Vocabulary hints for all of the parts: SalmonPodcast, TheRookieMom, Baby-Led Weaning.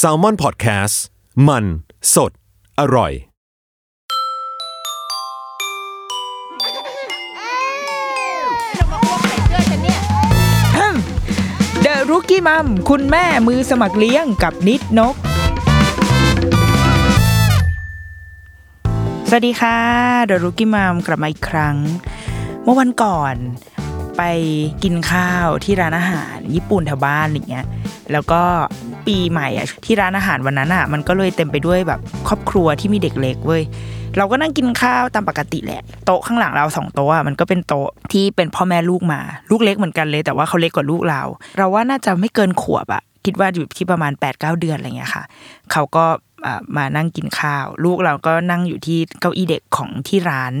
SalmonPodcast มันสดอร่อยเดอะรุกี้มัมคุณแม่มือสมัครเลี้ยงกับนิดนกสวัสดีค่ะเดอะรุกี้มัมกลับมาอีกครั้งเมื่อวันก่อนไปกินข้าวที่ร้านอาหารญี่ปุ่นแถวบ้านอย่างเงี้ยแล้วก็ปีใหม่อ่ะที่ร้านอาหารวันนั้นอ่ะมันก็เลยเต็มไปด้วยแบบครอบครัวที่มีเด็กเล็กเว้ยเราก็นั่งกินข้าวตามปกติแหละโต๊ะข้างหลังเรา2โต๊ะมันก็เป็นโต๊ะที่เป็นพ่อแม่ลูกมาลูกเล็กเหมือนกันเลยแต่ว่าเขาเล็กกว่าลูกเราว่าน่าจะไม่เกินขวบอ่ะคิดว่าอยู่ที่ประมาณ 8-9 เดือนอะไรเงี้ยค่ะเขาก็มานั่งกินข้าวลูกเราก็นั่งอยู่ที่เก้าอี้เด็กของที่ร้าน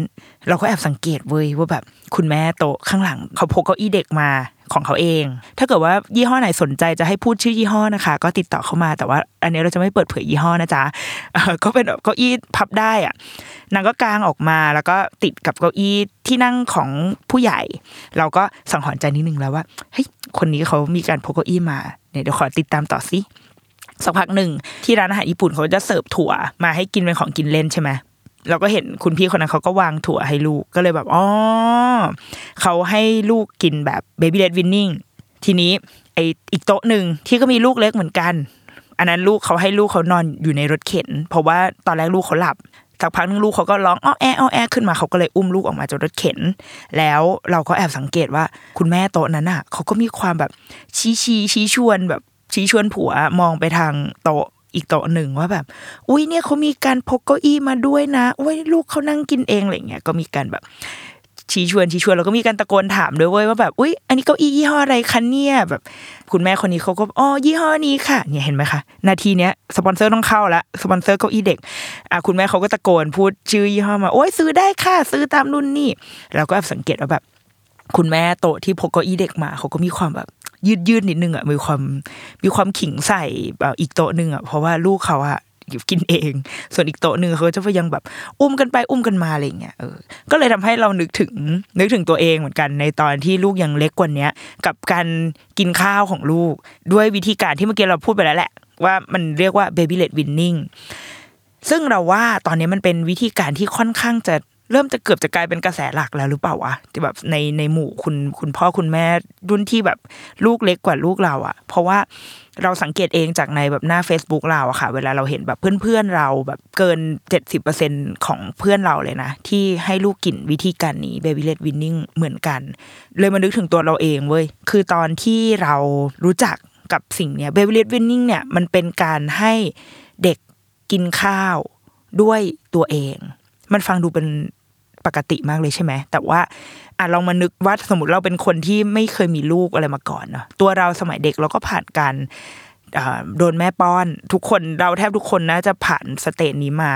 เราก็แอบสังเกตเว้ยว่าแบบคุณแม่โต๊ะข้างหลังเขาพกเก้าอี้เด็กมาของเขาเองถ้าเกิดว่ายี่ห้อไหนสนใจจะให้พูดชื่อยี่ห้อนะคะก็ติดต่อเข้ามาแต่ว่าอันนี้เราจะไม่เปิดเผยยี่ห้อนะจ๊ะก็เป็นเก้าอี้พับได้อ่ะนางก็กางออกมาแล้วก็ติดกับเก้าอี้ที่นั่งของผู้ใหญ่เราก็สังหรณ์ใจนิดนึงแล้วว่าเฮ้ยคนนี้เขามีการพกเก้าอี้มาเนี่ยเดี๋ยวขอติดตามต่อสิสักพักหนึ่งที่ร้านอาหารญี่ปุ่นเขาจะเสิร์ฟถั่วมาให้กินเป็นของกินเล่นใช่ไหมเราก็เห็นคุณพี่คนนั้นเขาก็วางถั่วให้ลูกก็เลยแบบอ๋อเขาให้ลูกกินแบบ Baby-Led Weaning ทีนี้ไออีกโต๊ะนึงที่ก็มีลูกเล็กเหมือนกันอันนั้นลูกเขาให้ลูกเขานอนอยู่ในรถเข็นเพราะว่าตอนแรกลูกเขาหลับสักพักนึงลูกเขาก็ร้องอ้อแออ้อแอขึ้นมาเขาก็เลยอุ้มลูกออกมาจากรถเข็นแล้วเราก็แอบสังเกตว่าคุณแม่โต๊ะนั้นอ่ะเขาก็มีความแบบชี้ชวนแบบชี้ชวนผัวมองไปทางโต๊ะอีกโต๊ะหนึ่งว่าแบบอุ้ยเนี่ยเขามีการพกเก้าอี้มาด้วยนะอุ้ยลูกเขานั่งกินเองอะไรเงี้ยก็มีการแบบชี้ชวนแล้วก็มีการตะโกนถามด้วยเว้ยว่าแบบอุ้ยอันนี้เก้าอี้ยี่ห้ออะไรคะเนี่ยแบบคุณแม่คนนี้เขาก็อ๋อยี่ห้อนี้ค่ะเนี่ยเห็นไหมคะนาทีเนี้ยสปอนเซอร์ต้องเข้าละสปอนเซอร์เก้าอี้เด็กคุณแม่เขาก็ตะโกนพูดชื่อยี่ห้อมาโอ้ยซื้อได้ค่ะซื้อตามรุ่นนี่เราก็แอบสังเกตว่าแบบคุณแม่โต๊ะที่พกเก้าอี้เด็กมาเขาก็มีความแบบยืดนิดนึงอ่ะมีความขิงใส่อีกโต๊ะนึงอ่ะเพราะว่าลูกเขาอ่ะอยู่กินเองส่วนอีกโต๊ะนึงเขาจะพยายามแบบอุ้มกันไปอุ้มกันมาอะไรอย่างเงี้ยก็เลยทำให้เรานึกถึงตัวเองเหมือนกันในตอนที่ลูกยังเล็กกว่านี้กับการกินข้าวของลูกด้วยวิธีการที่เมื่อกี้เราพูดไปแล้วแหละว่ามันเรียกว่า Baby-Led Weaning ซึ่งเราว่าตอนนี้มันเป็นวิธีการที่ค่อนข้างจะเริ่มจะเกือบจะกลายเป็นกระแสหลักแล้วหรือเปล่าวะที่แบบในหมู่คุณพ่อคุณแม่รุ่นที่แบบลูกเล็กกว่าลูกเราอ่ะเพราะว่าเราสังเกตเองจากในแบบหน้า Facebook เราอะค่ะเวลาเราเห็นแบบเพื่อนๆเราแบบเกิน 70% ของเพื่อนเราเลยนะที่ให้ลูกกินวิธีการนี้ Baby-Led Weaning เหมือนกันเลยมานึกถึงตัวเราเองเว้ยคือตอนที่เรารู้จักกับสิ่งเนี้ย Baby-Led Weaning เนี่ยมันเป็นการให้เด็กกินข้าวด้วยตัวเองมันฟังดูเป็นปกติมากเลยใช่ไหมแต่ว่าเรามานึกว่าสมมติเราเป็นคนที่ไม่เคยมีลูกอะไรมาก่อนเนาะตัวเราสมัยเด็กเราก็ผ่านการโดนแม่ป้อนทุกคนเราแทบทุกคนนะจะผ่านสเตจนี้มา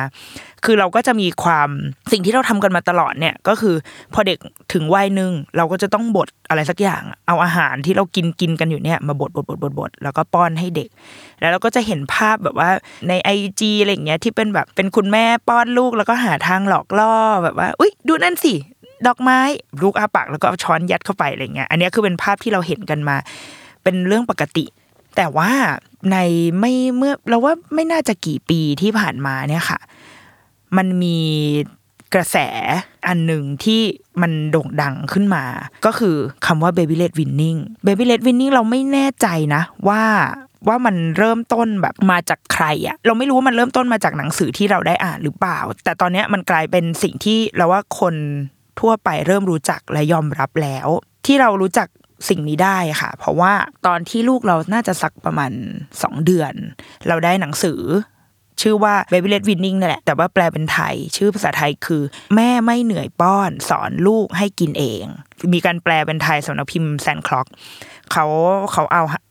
คือเราก็จะมีความสิ่งที่เราทำกันมาตลอดเนี่ยก็คือพอเด็กถึงวัยนึงเราก็จะต้องบดอะไรสักอย่างเอาอาหารที่เรากินกันอยู่เนี่ยมาบดแล้วก็ป้อนให้เด็กแล้วเราก็จะเห็นภาพแบบว่าใน IG อะไรอย่างเงี้ยที่เป็นแบบเป็นคุณแม่ป้อนลูกแล้วก็หาทางหลอกล่อแบบว่าอุ๊ยดูนั่นสิดอกไม้ลูกอ้าปากแล้วก็เอาช้อนยัดเข้าไปอะไรเงี้ยอันนี้คือเป็นภาพที่เราเห็นกันมาเป็นเรื่องปกติแต่ว่าในไม่เมื่อเราว่าไม่น่าจะกี่ปีที่ผ่านมาเนี่ยค่ะมันมีกระแสอันหนึ่งที่มันโด่งดังขึ้นมาก็คือคำว่า Baby-Led Weaning Baby-Led Weaning เราไม่แน่ใจนะว่ามันเริ่มต้นแบบมาจากใครอะเราไม่รู้ว่ามันเริ่มต้นมาจากหนังสือที่เราได้อ่านหรือเปล่าแต่ตอนนี้มันกลายเป็นสิ่งที่เราว่าคนทั่วไปเริ่มรู้จักและยอมรับแล้วที่เรารู้จักสิ่งนี้ได้ค่ะเพราะว่าตอนที่ลูกเราน่าจะสักประมาณ2เดือนเราได้หนังสือชื่อว่า Baby-Led Weaning นั่นแหละแต่ว่าแปลเป็นไทยชื่อภาษาไทยคือแม่ไม่เหนื่อยป้อนสอนลูกให้กินเองมีการแปลเป็นไทยสำนักพิมพ์แซนคล็อกเขา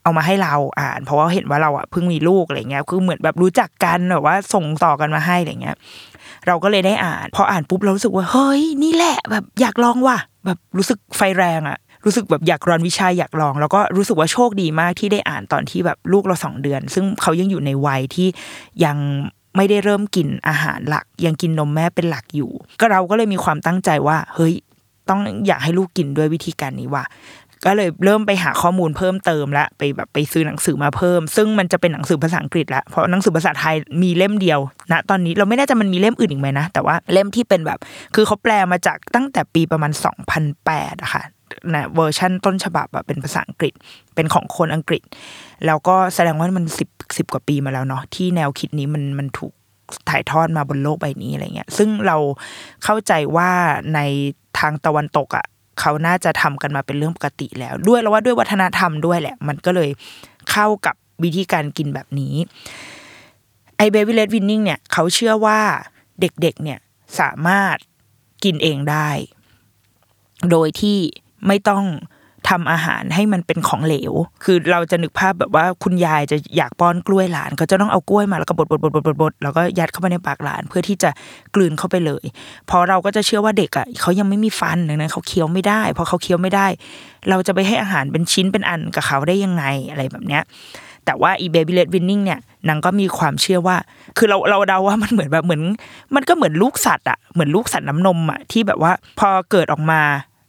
เอามาให้เราอ่านเพราะว่าเห็นว่าเราอ่ะเพิ่งมีลูกอะไรเงี้ยคือเหมือนแบบรู้จักกันแบบว่าส่งต่อกันมาให้อะไรเงี้ยเราก็เลยได้อ่านพออ่านปุ๊บเรารู้สึกว่าเฮ้ยนี่แหละแบบอยากลองว่ะแบบรู้สึกไฟแรงอ่ะรู้สึกแบบอยากรอนวิชาอยากลองแล้วก็รู้สึกว่าโชคดีมากที่ได้อ่านตอนที่แบบลูกเรา2เดือนซึ่งเขายังอยู่ในวัยที่ยังไม่ได้เริ่มกินอาหารหลักยังกินนมแม่เป็นหลักอยู่ก็เราก็เลยมีความตั้งใจว่าเฮ้ยต้องอยากให้ลูกกินด้วยวิธีการนี้ว่ะ ก็เลยเริ่มไปหาข้อมูลเพิ่มเติมละไปแบบไปซื้อหนังสือมาเพิ่มซึ่งมันจะเป็นหนังสือภาษาอังกฤษละเพราะหนังสือภาษาไทยมีเล่มเดียวณตอนนี้เราไม่แน่ใจมันมีเล่มอื่นอีกมั้ยนะแต่ว่าเล่มที่เป็นแบบคือเขาแปลมาจากตั้งแต่ปีประมาณ2008อ่ะค่ะนะเวอร์ชั่นต้นฉบับอ่ะเป็นภาษาอังกฤษเป็นของคนอังกฤษแล้วก็แสดงว่ามัน10กว่าปีมาแล้วเนาะที่แนวคิดนี้มันถูกถ่ายทอดมาบนโลกใบนี้อะไรเงี้ยซึ่งเราเข้าใจว่าในทางตะวันตกอ่ะเขาน่าจะทำกันมาเป็นเรื่องปกติแล้วด้วยแล้วว่าด้วยวัฒนธรรมด้วยแหละมันก็เลยเข้ากับวิธีการกินแบบนี้ไอ้ Baby-Led Weaning เนี่ยเขาเชื่อว่าเด็กๆเนี่ยสามารถกินเองได้โดยที่ไม่ต้องทำอาหารให้มันเป็นของเหลวคือเราจะนึกภาพแบบว่าคุณยายจะอยากป้อนกล้วยหลานก็จะต้องเอากล้วยมาแล้วก็บดแล้วก็ยัดเข้าไปในปากหลานเพื่อที่จะกลืนเข้าไปเลยพอเราก็จะเชื่อว่าเด็กอ่ะเขายังไม่มีฟันนะเขาเคี้ยวไม่ได้พอเขาเคี้ยวไม่ได้เราจะไปให้อาหารเป็นชิ้นเป็นอันกับเขาได้ยังไงอะไรแบบเนี้ยแต่ว่าอี Baby-Led Weaning เนี่ยนางก็มีความเชื่อว่าคือเราเดาว่ามันเหมือนแบบเหมือนมันก็เหมือนลูกสัตว์อ่ะเหมือนลูกสัตว์น้ำนมอ่ะที่แบบว่าพอเกิดออกมา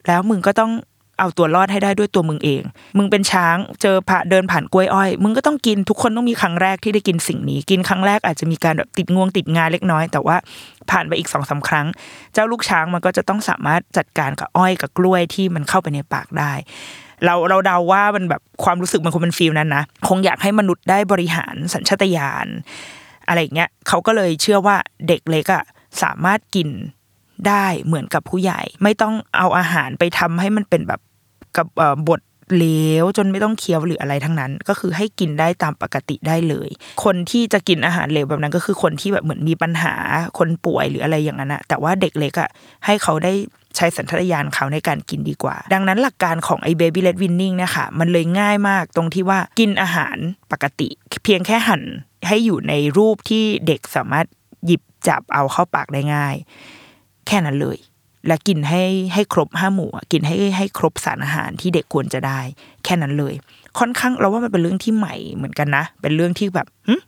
แล้วมึงก็ต้องเอาตัวรอดให้ได้ด้วยตัวมึงเองมึงเป็นช้างเจอผ่าเดินผ่านกล้วยอ้อยมึงก็ต้องกินทุกคนต้องมีครั้งแรกที่ได้กินสิ่งนี้กินครั้งแรกอาจจะมีการแบบติดงวงติดงาเล็กน้อยแต่ว่าผ่านไปอีก 2-3 ครั้งเจ้าลูกช้างมันก็จะต้องสามารถจัดการกับอ้อยกับกล้วยที่มันเข้าไปในปากได้เราเดาว่ามันแบบความรู้สึกมันคงเป็นฟีลนั้นนะคงอยากให้มนุษย์ได้บริหารสัญชาตญาณอะไรอย่างเงี้ยเขาก็เลยเชื่อว่าเด็กเล็กอ่ะสามารถกินได้เหมือนกับผู้ใหญ่ไม่ต้องเอาอาหารไปทำให้มันเป็นแบบกับบดเหลวจนไม่ต้องเคี้ยวหรืออะไรทั้งนั้นก็คือให้กินได้ตามปกติได้เลยคนที่จะกินอาหารเหลวแบบนั้นก็คือคนที่แบบเหมือนมีปัญหาคนป่วยหรืออะไรอย่างนั้นนะแต่ว่าเด็กเล็กอ่ะให้เขาได้ใช้สัญชาตญาณเขาในการกินดีกว่าดังนั้นหลักการของไอ้ Baby-Led Weaning เนี่ยค่ะมันเลยง่ายมากตรงที่ว่ากินอาหารปกติเพียงแค่หั่นให้อยู่ในรูปที่เด็กสามารถหยิบจับเอาเข้าปากได้ง่ายแค่นั้นเลยและกินให้ครบ5หมู่กินให้ครบสารอาหารที่เด็กควรจะได้แค่นั้นเลยค่อนข้างเราว่ามันเป็นเรื่องที่ใหม่เหมือนกันนะเป็นเรื่องที่แบบ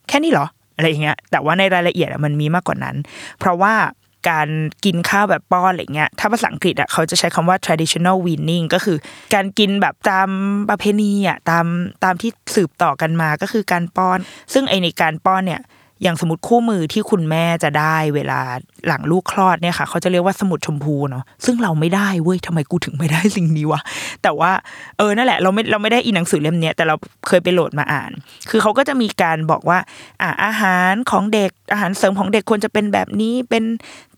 แค่นี้เหรออะไรอย่างเงี้ยแต่ว่าในรายละเอียดมันมีมากกว่านั้นเพราะว่าการกินข้าวแบบป้อนอะไรเงี้ยถ้าภาษาอังกฤษอ่ะเขาจะใช้คำว่า traditional weaning ก็คือการกินแบบตามประเพณีอ่ะตามที่สืบต่อกันมาก็คือการป้อนซึ่งไอในการป้อนเนี่ยอย่างสมุดคู่มือที่คุณแม่จะได้เวลาหลังลูกคลอดเนี่ยค่ะเขาจะเรียกว่าสมุดชมพูเนาะซึ่งเราไม่ได้เว้ยทำไมกูถึงไม่ได้สิ่งนี้วะแต่ว่านั่นแหละเราไม่ได้อีหนังสือเล่มนี้แต่เราเคยไปโหลดมาอ่านคือเขาก็จะมีการบอกว่าอาหารของเด็กอาหารเสริมของเด็กควรจะเป็นแบบนี้เป็น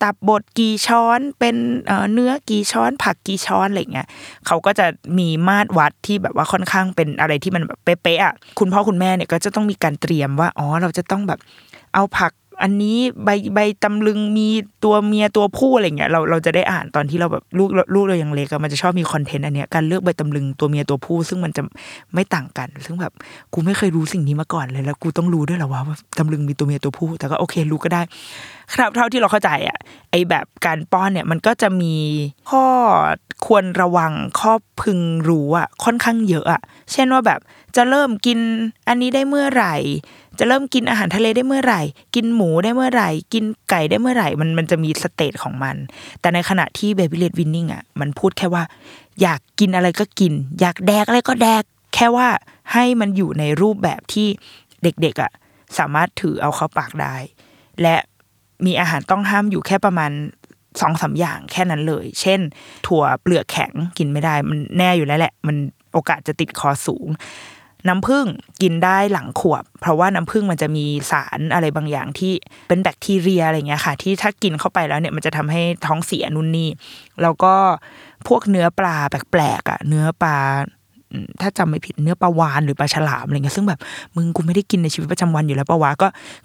ตับบดกี่ช้อนเป็นเนื้อกี่ช้อนผักกี่ช้อนอะไรเงี้ยเขาก็จะมีมาตรวัดที่แบบว่าค่อนข้างเป็นอะไรที่มันแบบเป๊ะๆอ่ะคุณพ่อคุณแม่เนี่ยก็จะต้องมีการเตรียมว่าอ๋อเราจะต้องแบบเอาผักอันนี้ใบตำลึงมีตัวเมียตัวผู้อะไรเงี้ยเราจะได้อ่านตอนที่เราแบบลูกเรายังเล็กอะมันจะชอบมีคอนเทนต์อันเนี้ยการเลือกใบตำลึงตัวเมียตัวผู้ซึ่งมันจะไม่ต่างกันซึ่งแบบกูไม่เคยรู้สิ่งนี้มาก่อนเลยแล้วกูต้องรู้ด้วยเหรอว่าตำลึงมีตัวเมียตัวผู้แต่ก็โอเครู้ก็ได้ครับเท่าที่เราเข้าใจอะไอแบบการป้อนเนี่ยมันก็จะมีข้อควรระวังข้อพึงรู้อะค่อนข้างเยอะอะเช่นว่าแบบจะเริ่มกินอันนี้ได้เมื่อไหร่จะเริ่มกินอาหารทะเลได้เมื่อไหร่กินหมูได้เมื่อไหร่กินไก่ได้เมื่อไหร่มันจะมีสเตจของมันแต่ในขณะที่ Baby-Led Weaning อ่ะมันพูดแค่ว่าอยากกินอะไรก็กินอยากแดกอะไรก็แดกแค่ว่าให้มันอยู่ในรูปแบบที่เด็กๆอ่ะสามารถถือเอาเข้าปากได้และมีอาหารต้องห้ามอยู่แค่ประมาณ 2-3 อย่างแค่นั้นเลยเช่นถั่วเปลือกแข็งกินไม่ได้มันแน่อยู่แล้วแหละมันโอกาสจะติดคอสูงน้ำผึ้งกินได้หลังขวบเพราะว่าน้ำผึ้งมันจะมีสารอะไรบางอย่างที่เป็นแบคทีเรียอะไรเงี้ยค่ะที่ถ้ากินเข้าไปแล้วเนี่ยมันจะทำให้ท้องเสียนู่นนี่แล้วก็พวกเนื้อปลาแปลกๆอ่ะเนื้อปลาถ้าจำไม่ผิดเนื้อปลาวาฬหรือปลาฉลามอะไรเงี้ยซึ่งแบบมึงกูไม่ได้กินในชีวิตประจำวันอยู่แล้วปลาวาฬ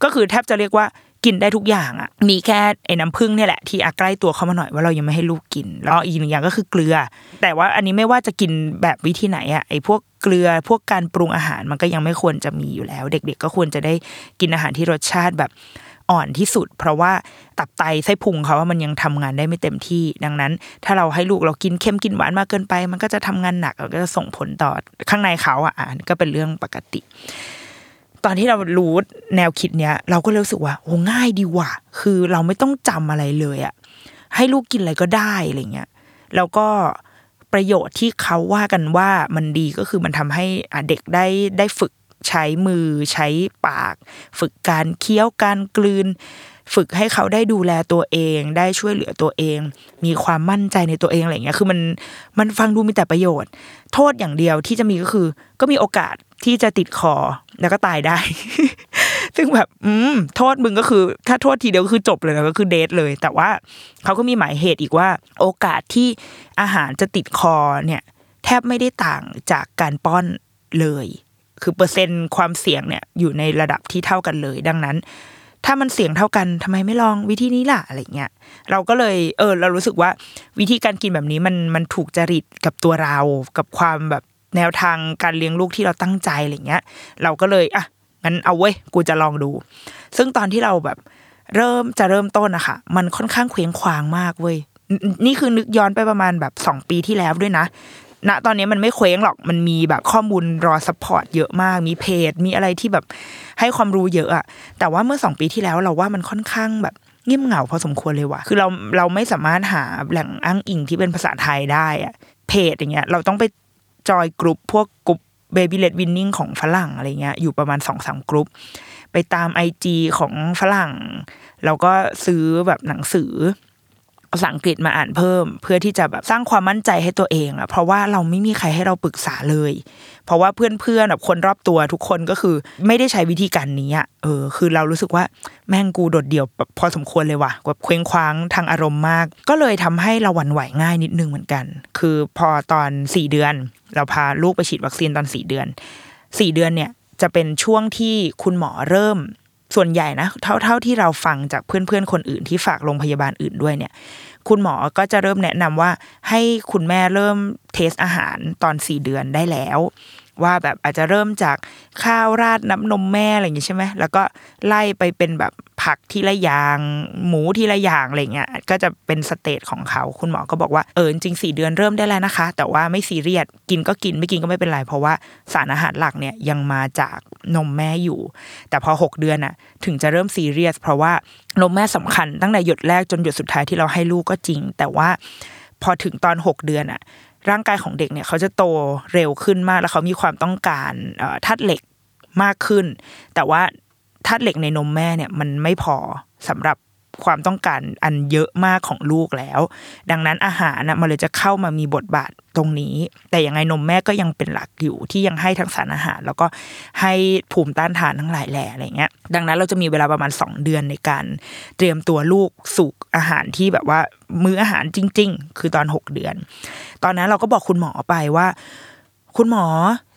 ก็คือแทบจะเรียกว่ากินได้ทุกอย่างอ่ะมีแค่ไอ้น้ำผึ้งเนี่ยแหละที่ใกล้ตัวเข้ามาหน่อยว่าเรายังไม่ให้ลูกกินแล้วอีกหนึ่งอย่างก็คือเกลือแต่ว่าอันนี้ไม่ว่าจะกินแบบวิธีไหนอ่ะไอ้พวกเกลือพวกการปรุงอาหารมันก็ยังไม่ควรจะมีอยู่แล้วเด็กๆก็ควรจะได้กินอาหารที่รสชาติแบบอ่อนที่สุดเพราะว่าตับไตไส้พุงเขาว่ามันยังทำงานได้ไม่เต็มที่ดังนั้นถ้าเราให้ลูกเรากินเค็มกินหวานมากเกินไปมันก็จะทำงานหนักแล้วก็จะส่งผลต่อข้างในเขาอ่ะก็เป็นเรื่องปกติตอนที่เรารู้แนวคิดเนี้ยเราก็รู้สึกว่าโอ้ง่ายดีว่ะคือเราไม่ต้องจำอะไรเลยอ่ะให้ลูกกินอะไรก็ได้อะไรเงี้ยแล้วก็ ประโยชน์ที่เขาว่ากันว่ามันดีก็คือมันทำให้เด็กได้ฝึกใช้มือใช้ปากฝึกการเคี้ยวการกลืนฝึกให้เขาได้ดูแลตัวเองได้ช่วยเหลือตัวเองมีความมั่นใจในตัวเองอะไรอย่างเงี้ยคือมันฟังดูมีแต่ประโยชน์โทษอย่างเดียวที่จะมีก็คือก็มีโอกาสที่จะติดคอแล้วก็ตายได้ ซึ่งแบบโทษมึงก็คือถ้าโทษทีเดียวคือจบเลยนะก็คือเดทเลยแต่ว่าเขาก็มีหมายเหตุอีกว่าโอกาสที่อาหารจะติดคอเนี่ยแทบไม่ได้ต่างจากการป้อนเลยคือเปอร์เซ็นต์ความเสี่ยงเนี่ยอยู่ในระดับที่เท่ากันเลยดังนั้นถ้ามันเสี่ยงเท่ากันทำไมไม่ลองวิธีนี้ล่ะอะไรเงี้ยเราก็เลยเรารู้สึกว่าวิธีการกินแบบนี้มันถูกจริตกับตัวเรากับความแบบแนวทางการเลี้ยงลูกที่เราตั้งใจอะไรเงี้ยเราก็เลยอ่ะงั้นเอาเว้ยกูจะลองดูซึ่งตอนที่เราแบบเริ่มต้นอะค่ะมันค่อนข้างเคว้งคว้างมากเว้ยนี่คือนึกย้อนไปประมาณแบบ2ปีที่แล้วด้วยนะณตอนนี้มันไม่เคว้งหรอกมันมีแบบข้อมูลรอซัพพอร์ตเยอะมากมีเพจมีอะไรที่แบบให้ความรู้เยอะอะแต่ว่าเมื่อ2ปีที่แล้วเราว่ามันค่อนข้างแบบเงียบเหงาพอสมควรเลยว่ะคือเราไม่สามารถหาแหล่งอ้างอิงที่เป็นภาษาไทยได้อะเพจอย่างเงี้ยเราต้องไปจอยกลุ่มพวกกลุ่ม Baby-Led Weaning ของฝรั่งอะไรเงี้ยอยู่ประมาณ 2-3 กลุ่มไปตาม IG ของฝรั่งแล้วก็ซื้อแบบหนังสือภาษาอังกฤษมาอ่านเพิ่มเพื่อที่จะแบบสร้างความมั่นใจให้ตัวเองอะเพราะว่าเราไม่มีใครให้เราปรึกษาเลยเพราะว่าเพื่อนๆแบบคนรอบตัวทุกคนก็คือไม่ได้ใช้วิธีการนี้อะคือเรารู้สึกว่าแม่งกูโดดเดี่ยวแบบพอสมควรเลยว่ะแบบเคว้งคว้างทางอารมณ์มากก็เลยทำให้เราหวั่นไหวง่ายนิดนึงเหมือนกันคือพอตอน4เดือนเราพาลูกไปฉีดวัคซีนตอน4เดือน4เดือนเนี่ยจะเป็นช่วงที่คุณหมอเริ่มส่วนใหญ่นะเท่าที่เราฟังจากเพื่อนๆคนอื่นที่ฝากโรงพยาบาลอื่นด้วยเนี่ยคุณหมอก็จะเริ่มแนะนำว่าให้คุณแม่เริ่มเทสอาหารตอน4เดือนได้แล้วว่าแบบอาจจะเริ่มจากข้าวราดน้ำนมแม่อะไรอย่างงี้ใช่ไหมแล้วก็ไล่ไปเป็นแบบผักทีละอย่างหมูทีละอย่างอะไรเงี้ยก็จะเป็นสเตจของเขาคุณหมอก็บอกว่าจริง4เดือนเริ่มได้แล้วนะคะแต่ว่าไม่ซีเรียสกินก็กินไม่กินก็ไม่เป็นไรเพราะว่าสารอาหารหลักเนี่ยยังมาจากนมแม่อยู่แต่พอ6เดือนน่ะถึงจะเริ่มซีเรียสเพราะว่านมแม่สำคัญตั้งแต่หยดแรกจนหยดสุดท้ายที่เราให้ลูกก็จริงแต่ว่าพอถึงตอน6เดือนน่ะร่างกายของเด็กเนี่ยเขาจะโตเร็วขึ้นมากแล้วเขามีความต้องการธาตุเหล็กมากขึ้นแต่ว่าธาตุเหล็กในนมแม่เนี่ยมันไม่พอสำหรับความต้องการอันเยอะมากของลูกแล้วดังนั้นอาหารน่ะมันเลยจะเข้ามามีบทบาทตรงนี้แต่ยังไงนมแม่ก็ยังเป็นหลักอยู่ที่ยังให้ทั้งสารอาหารแล้วก็ให้ภูมิต้านทานทั้งหลายแหล่อะไรเงี้ยดังนั้นเราจะมีเวลาประมาณ2เดือนในการเตรียมตัวลูกสู่อาหารที่แบบว่ามื้ออาหารจริงๆคือตอน6เดือนตอนนั้นเราก็บอกคุณหมอไปว่าคุณหมอ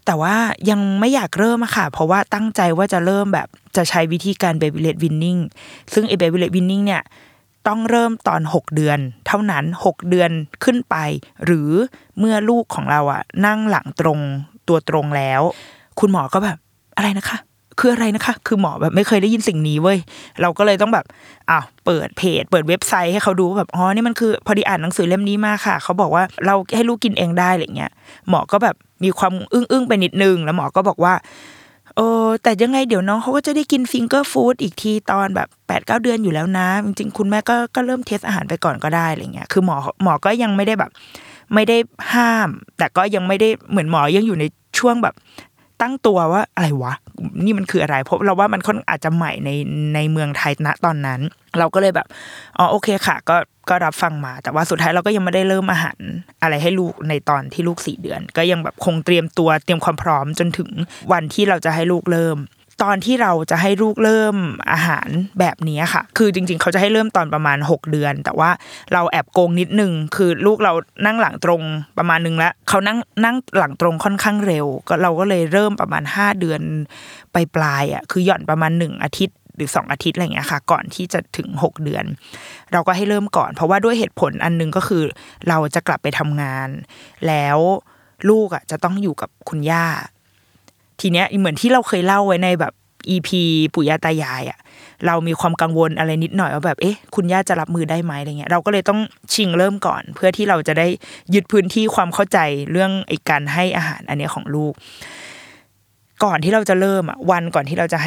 แต่ว่ายังไม่อยากเริ่มอะค่ะเพราะว่าตั้งใจว่าจะเริ่มแบบจะใช้วิธีการ Baby-Led Weaning ซึ่งไอ้ Baby-Led Weaning เนี่ยต้องเริ่มตอน6เดือนเท่านั้น6เดือนขึ้นไปหรือเมื่อลูกของเราอะนั่งหลังตรงตัวตรงแล้วคุณหมอก็แบบอะไรนะคะคืออะไรนะคะคือหมอแบบไม่เคยได้ยินสิ่งนี้เว้ยเราก็เลยต้องแบบเปิดเพจเปิดเว็บไซต์ให้เขาดูแบบอ๋อนี่มันคือพอดีอ่านหนังสือเล่มนี้มาค่ะเขาบอกว่าเราให้ลูกกินเองได้อะไรเงี้ยหมอก็แบบมีความอึ้งไปนิดนึงแล้วหมอก็บอกว่าแต่ยังไงเดี๋ยวน้องเขาก็จะได้กินฟิงเกอร์ฟู้ดอีกทีตอนแบบ 8-9 เดือนอยู่แล้วนะจริงๆคุณแม่ก็เริ่มเทสอาหารไปก่อนก็ได้อะไรเงี้ยคือหมอก็ยังไม่ได้แบบไม่ได้ห้ามแต่ก็ยังไม่ได้เหมือนหมอยังอยู่ในช่วงแบบตั้งตัวว่าอะไรวะนี่มันคืออะไรเพราะเราว่ามันค่อนอาจจะใหม่ในเมืองไทยณตอนนั้นเราก็เลยแบบอ๋อโอเคค่ะก็รับฟังมาแต่ว่าสุดท้ายเราก็ยังไม่ได้เริ่มอาหารอะไรให้ลูกในตอนที่ลูก4เดือนก็ยังแบบคงเตรียมความพร้อมจนถึงวันที่เราจะให้ลูกเริ่มตอนที่เราจะให้ลูกเริ่มอาหารแบบนี้ค่ะคือจริงๆเขาจะให้เริ่มตอนประมาณ6เดือนแต่ว่าเราแอบโกงนิดนึงคือลูกเรานั่งหลังตรงประมาณนึงแล้วเขานั่งหลังตรงค่อนข้างเร็วก็เราก็เลยเริ่มประมาณ5เดือนปลายๆอ่ะคือหย่อนประมาณ1อาทิตย์หรือ2อาทิตย์อะไรอย่างเงี้ยค่ะก่อนที่จะถึง6เดือนเราก็ให้เริ่มก่อนเพราะว่าด้วยเหตุผลอันนึงก็คือเราจะกลับไปทำงานแล้วลูกอ่ะจะต้องอยู่กับคุณย่าทีเนี้ยเหมือนที่เราเคยเล่าไว้ในแบบ EP ปู่ย่าตายายอ่ะเรามีความกังวลอะไรนิดหน่อยว่าแบบคุณย่าจะรับมือได้ไหมอะไรเงี้ยเราก็เลยต้องชิงเริ่มก่อนเพื่อที่เราจะได้ยึดพื้นที่ความเข้าใจเรื่องไอ้การให้อาหารอันเนี้ยของลูกก่อนที่เราจะเริ่มอ่ะวันก่อนที่เราจะใ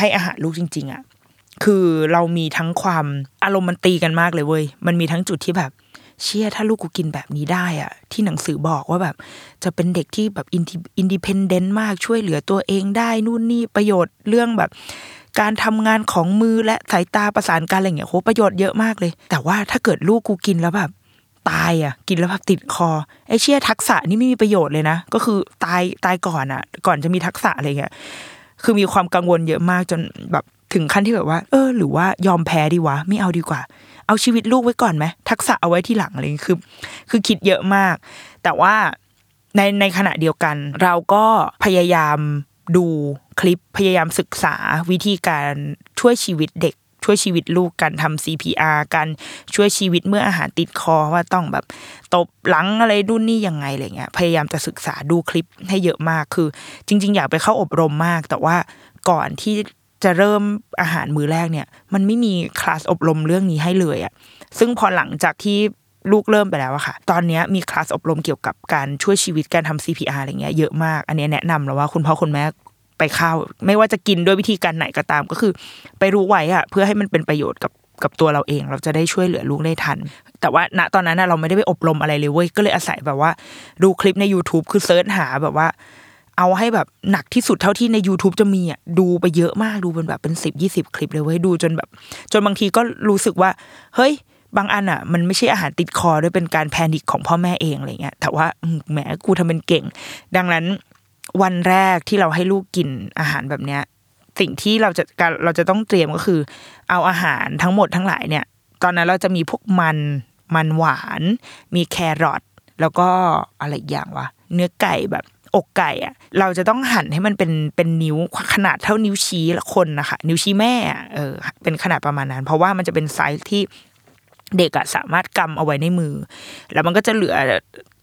ห้อาหารลูกจริงๆอ่ะคือเรามีทั้งความอารมณ์มันตีกันมากเลยเว้ยมันมีทั้งจุดที่แบบ เชี่ยถ้าลูกกูกินแบบนี้ได้อ่ะที่หนังสือบอกว่าแบบจะเป็นเด็กที่แบบอินดิเพนเดนต์มากช่วยเหลือตัวเองได้นู่นนี่ประโยชน์เรื่องแบบการทำงานของมือและสายตาประสานกันอะไรอย่างเงี้ยโหประโยชน์เยอะมากเลยแต่ว่าถ้าเกิดลูกกูกินแล้วแบบตายอ่ะกินแล้วแบบติดคอไอ้เชี่ยทักษะนี่ไม่มีประโยชน์เลยนะก็คือตายก่อนอ่ะก่อนจะมีทักษะอะไรเงี้ยคือมีความกังวลเยอะมากจนแบบถึงขั้นที่แบบว่าหรือว่ายอมแพ้ดีวะไม่เอาดีกว่าเอาชีวิตลูกไว้ก่อนไหมทักษะเอาไว้ที่หลังอะไรคือคิดเยอะมากแต่ว่าในขณะเดียวกันเราก็พยายามดูคลิปพยายามศึกษาวิธีการช่วยชีวิตเด็กช่วยชีวิตลูกการทำ CPR การช่วยชีวิตเมื่ออาหารติดคอว่าต้องแบบตบหลังอะไรดุนนี่ยังไงอะไรเงี้ยพยายามจะศึกษาดูคลิปให้เยอะมากคือจริงๆอยากไปเข้าอบรมมากแต่ว่าก่อนที่จะเริ่มอาหารมื้อแรกเนี่ยมันไม่มีคลาสอบรมเรื่องนี้ให้เลยอ่ะซึ่งพอหลังจากที่ลูกเริ่มไปแล้วอะค่ะตอนนี้มีคลาสอบรมเกี่ยวกับการช่วยชีวิตการทำ CPR อะไรเงี้ยเยอะมากอันนี้แนะนำแล้วว่าคุณพ่อคุณแม่ไปเข้าไม่ว่าจะกินด้วยวิธีการไหนก็ตามก็คือไปรู้ไว้อะเพื่อให้มันเป็นประโยชน์กับตัวเราเองเราจะได้ช่วยเหลือลูกได้ทันแต่ว่าณตอนนั้นเราไม่ได้ไปอบรมอะไรเลยเว้ยก็เลยอาศัยแบบว่าดูคลิปใน YouTube คือเสิร์ชหาแบบว่าเอาให้แบบหนักที่สุดเท่าที่ใน YouTube จะมีอ่ะดูไปเยอะมากดูเป็นแบบเป็น10 20คลิปเลยเว้ยดูจนแบบจนบางทีก็รู้สึกว่าเฮ้ยบางอันอ่ะมันไม่ใช่อาหารติดคอด้วยเป็นการแพนิคของพ่อแม่เองอะไรเงี้ยแต่ว่าแหมกูทำเป็นเก่งดังนั้นวันแรกที่เราให้ลูกกินอาหารแบบเนี้ยสิ่งที่เราจะต้องเตรียมก็คือเอาอาหารทั้งหมดทั้งหลายเนี่ยตอนนั้นเราจะมีพวกมันหวานมีแครอทแล้วก็อะไรอย่างวะเนื้อไก่แบบอกไก่อ่ะเราจะต้องหั่นให้มันเป็นนิ้วขนาดเท่านิ้วชี้ละคนนะคะนิ้วชี้แม่เป็นขนาดประมาณนั้นเพราะว่ามันจะเป็นไซส์ที่เด็กอ่ะสามารถกำเอาไว้ในมือแล้วมันก็จะเหลือ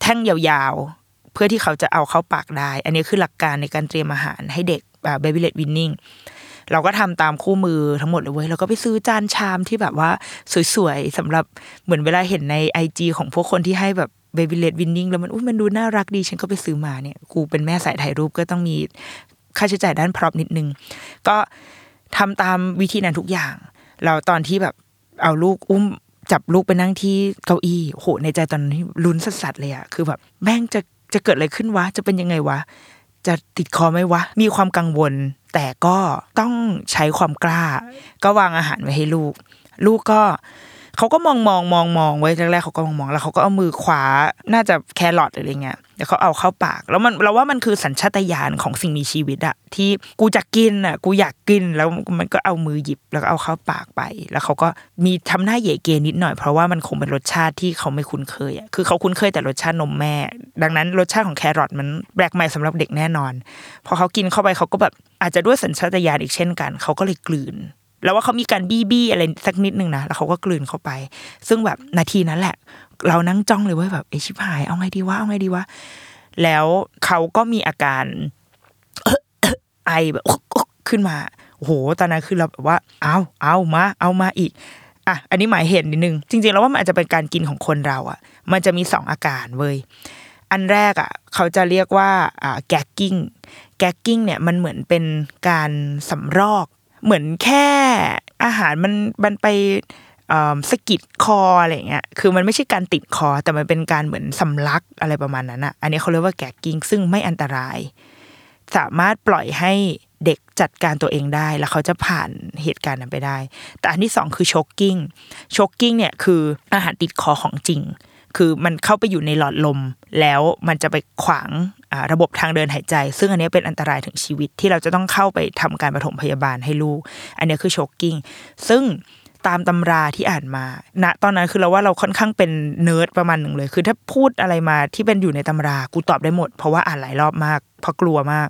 แท่งยาวๆเพื่อที่เขาจะเอาเข้าปากได้อันนี้คือหลักการในการเตรียมอาหารให้เด็กBaby-Led Weaningเราก็ทำตามคู่มือทั้งหมดเลยเว้ยแล้วก็ไปซื้อจานชามที่แบบว่าสวยๆสำหรับเหมือนเวลาเห็นใน IG ของพวกคนที่ให้แบบBaby-Led Weaning แล้วมันดูน่ารักดีฉันก็ไปซื้อมาเนี่ยกูเป็นแม่สายถ่ายรูปก็ต้องมีค่าใช้จ่ายด้านพร็อพนิดนึงก็ทำตามวิธีนั้นทุกอย่างเราตอนที่แบบเอาลูกอุ้มจับลูกไปนั่งที่เก้าอี้โหในใจตอนนี้ลุ้นสัสๆเลยอะคือแบบแม่งจะเกิดอะไรขึ้นวะจะเป็นยังไงวะจะติดคอไหมวะมีความกังวลแต่ก็ต้องใช้ความกล้าก็วางอาหารไว้ให้ลูกลูกก็เขาก็มองไว้แรกเขาก็มองแล้วเขาก็เอามือขวาน่าจะแครอทอะไรเงี้ยแล้วเขาเอาเข้าปากแล้วมันเราว่ามันคือสัญชาตญาณของสิ่งมีชีวิตอะที่กูจะกินอะกูอยากกินแล้วมันก็เอามือหยิบแล้วก็เอาเข้าปากไปแล้วเขาก็มีทำหน้าเยเกนิดหน่อยเพราะว่ามันคงเป็นรสชาติที่เขาไม่คุ้นเคยอะคือเขาคุ้นเคยแต่รสชาตินมแม่ดังนั้นรสชาติของแครอทมันแปลกใหม่สำหรับเด็กแน่นอนพอเขากินเข้าไปเขาก็แบบอาจจะด้วยสัญชาตญาณอีกเช่นกันเขาก็เลยกลืนแล้วว่าเขามีการบี้อะไรสักนิดนึงนะแล้วเขาก็กลืนเข้าไปซึ่งแบบนาทีนั้นแหละเรานั่งจ้องเลยว่าแบบไอ้ชิบหายเอาไงดีวะแล้วเขาก็มีอาการไอแบบขึ้นมาโอ้โหตอนนั้นคือเราแบบว่าเอามาอีกอ่ะอันนี้หมายเหตุนิดนึงจริงๆแล้วว่ามันอาจจะเป็นการกินของคนเราอ่ะมันจะมี2 อาการเว้ยอันแรกอ่ะเขาจะเรียกว่าแก๊กกิ้งเนี่ยมันเหมือนเป็นการสำรอกเหมือนแค่อาหารมันไปสะกิดคออะไรเงี้ยคือมันไม่ใช่การติดคอแต่มันเป็นการเหมือนสำลักอะไรประมาณนั้นอ่ะอันนี้เขาเรียกว่าแก๊กกิ้งซึ่งไม่อันตรายสามารถปล่อยให้เด็กจัดการตัวเองได้แล้วเขาจะผ่านเหตุการณ์นั้นไปได้แต่อันที่สองคือช็อกกิ้งเนี่ยคืออาหารติดคอของจริงคือมันเข้าไปอยู่ในหลอดลมแล้วมันจะไปขวางระบบทางเดินหายใจซึ่งอันนี้เป็นอันตรายถึงชีวิตที่เราจะต้องเข้าไปทำการปฐมพยาบาลให้ลูกอันนี้คือช็อกกิ้งซึ่งตามตำราที่อ่านมาณตอนนั้นคือเราว่าเราค่อนข้างเป็นเนิร์ดประมาณหนึ่งเลยคือถ้าพูดอะไรมาที่เป็นอยู่ในตำรากูตอบได้หมดเพราะว่าอ่านหลายรอบมากเพราะกลัวมาก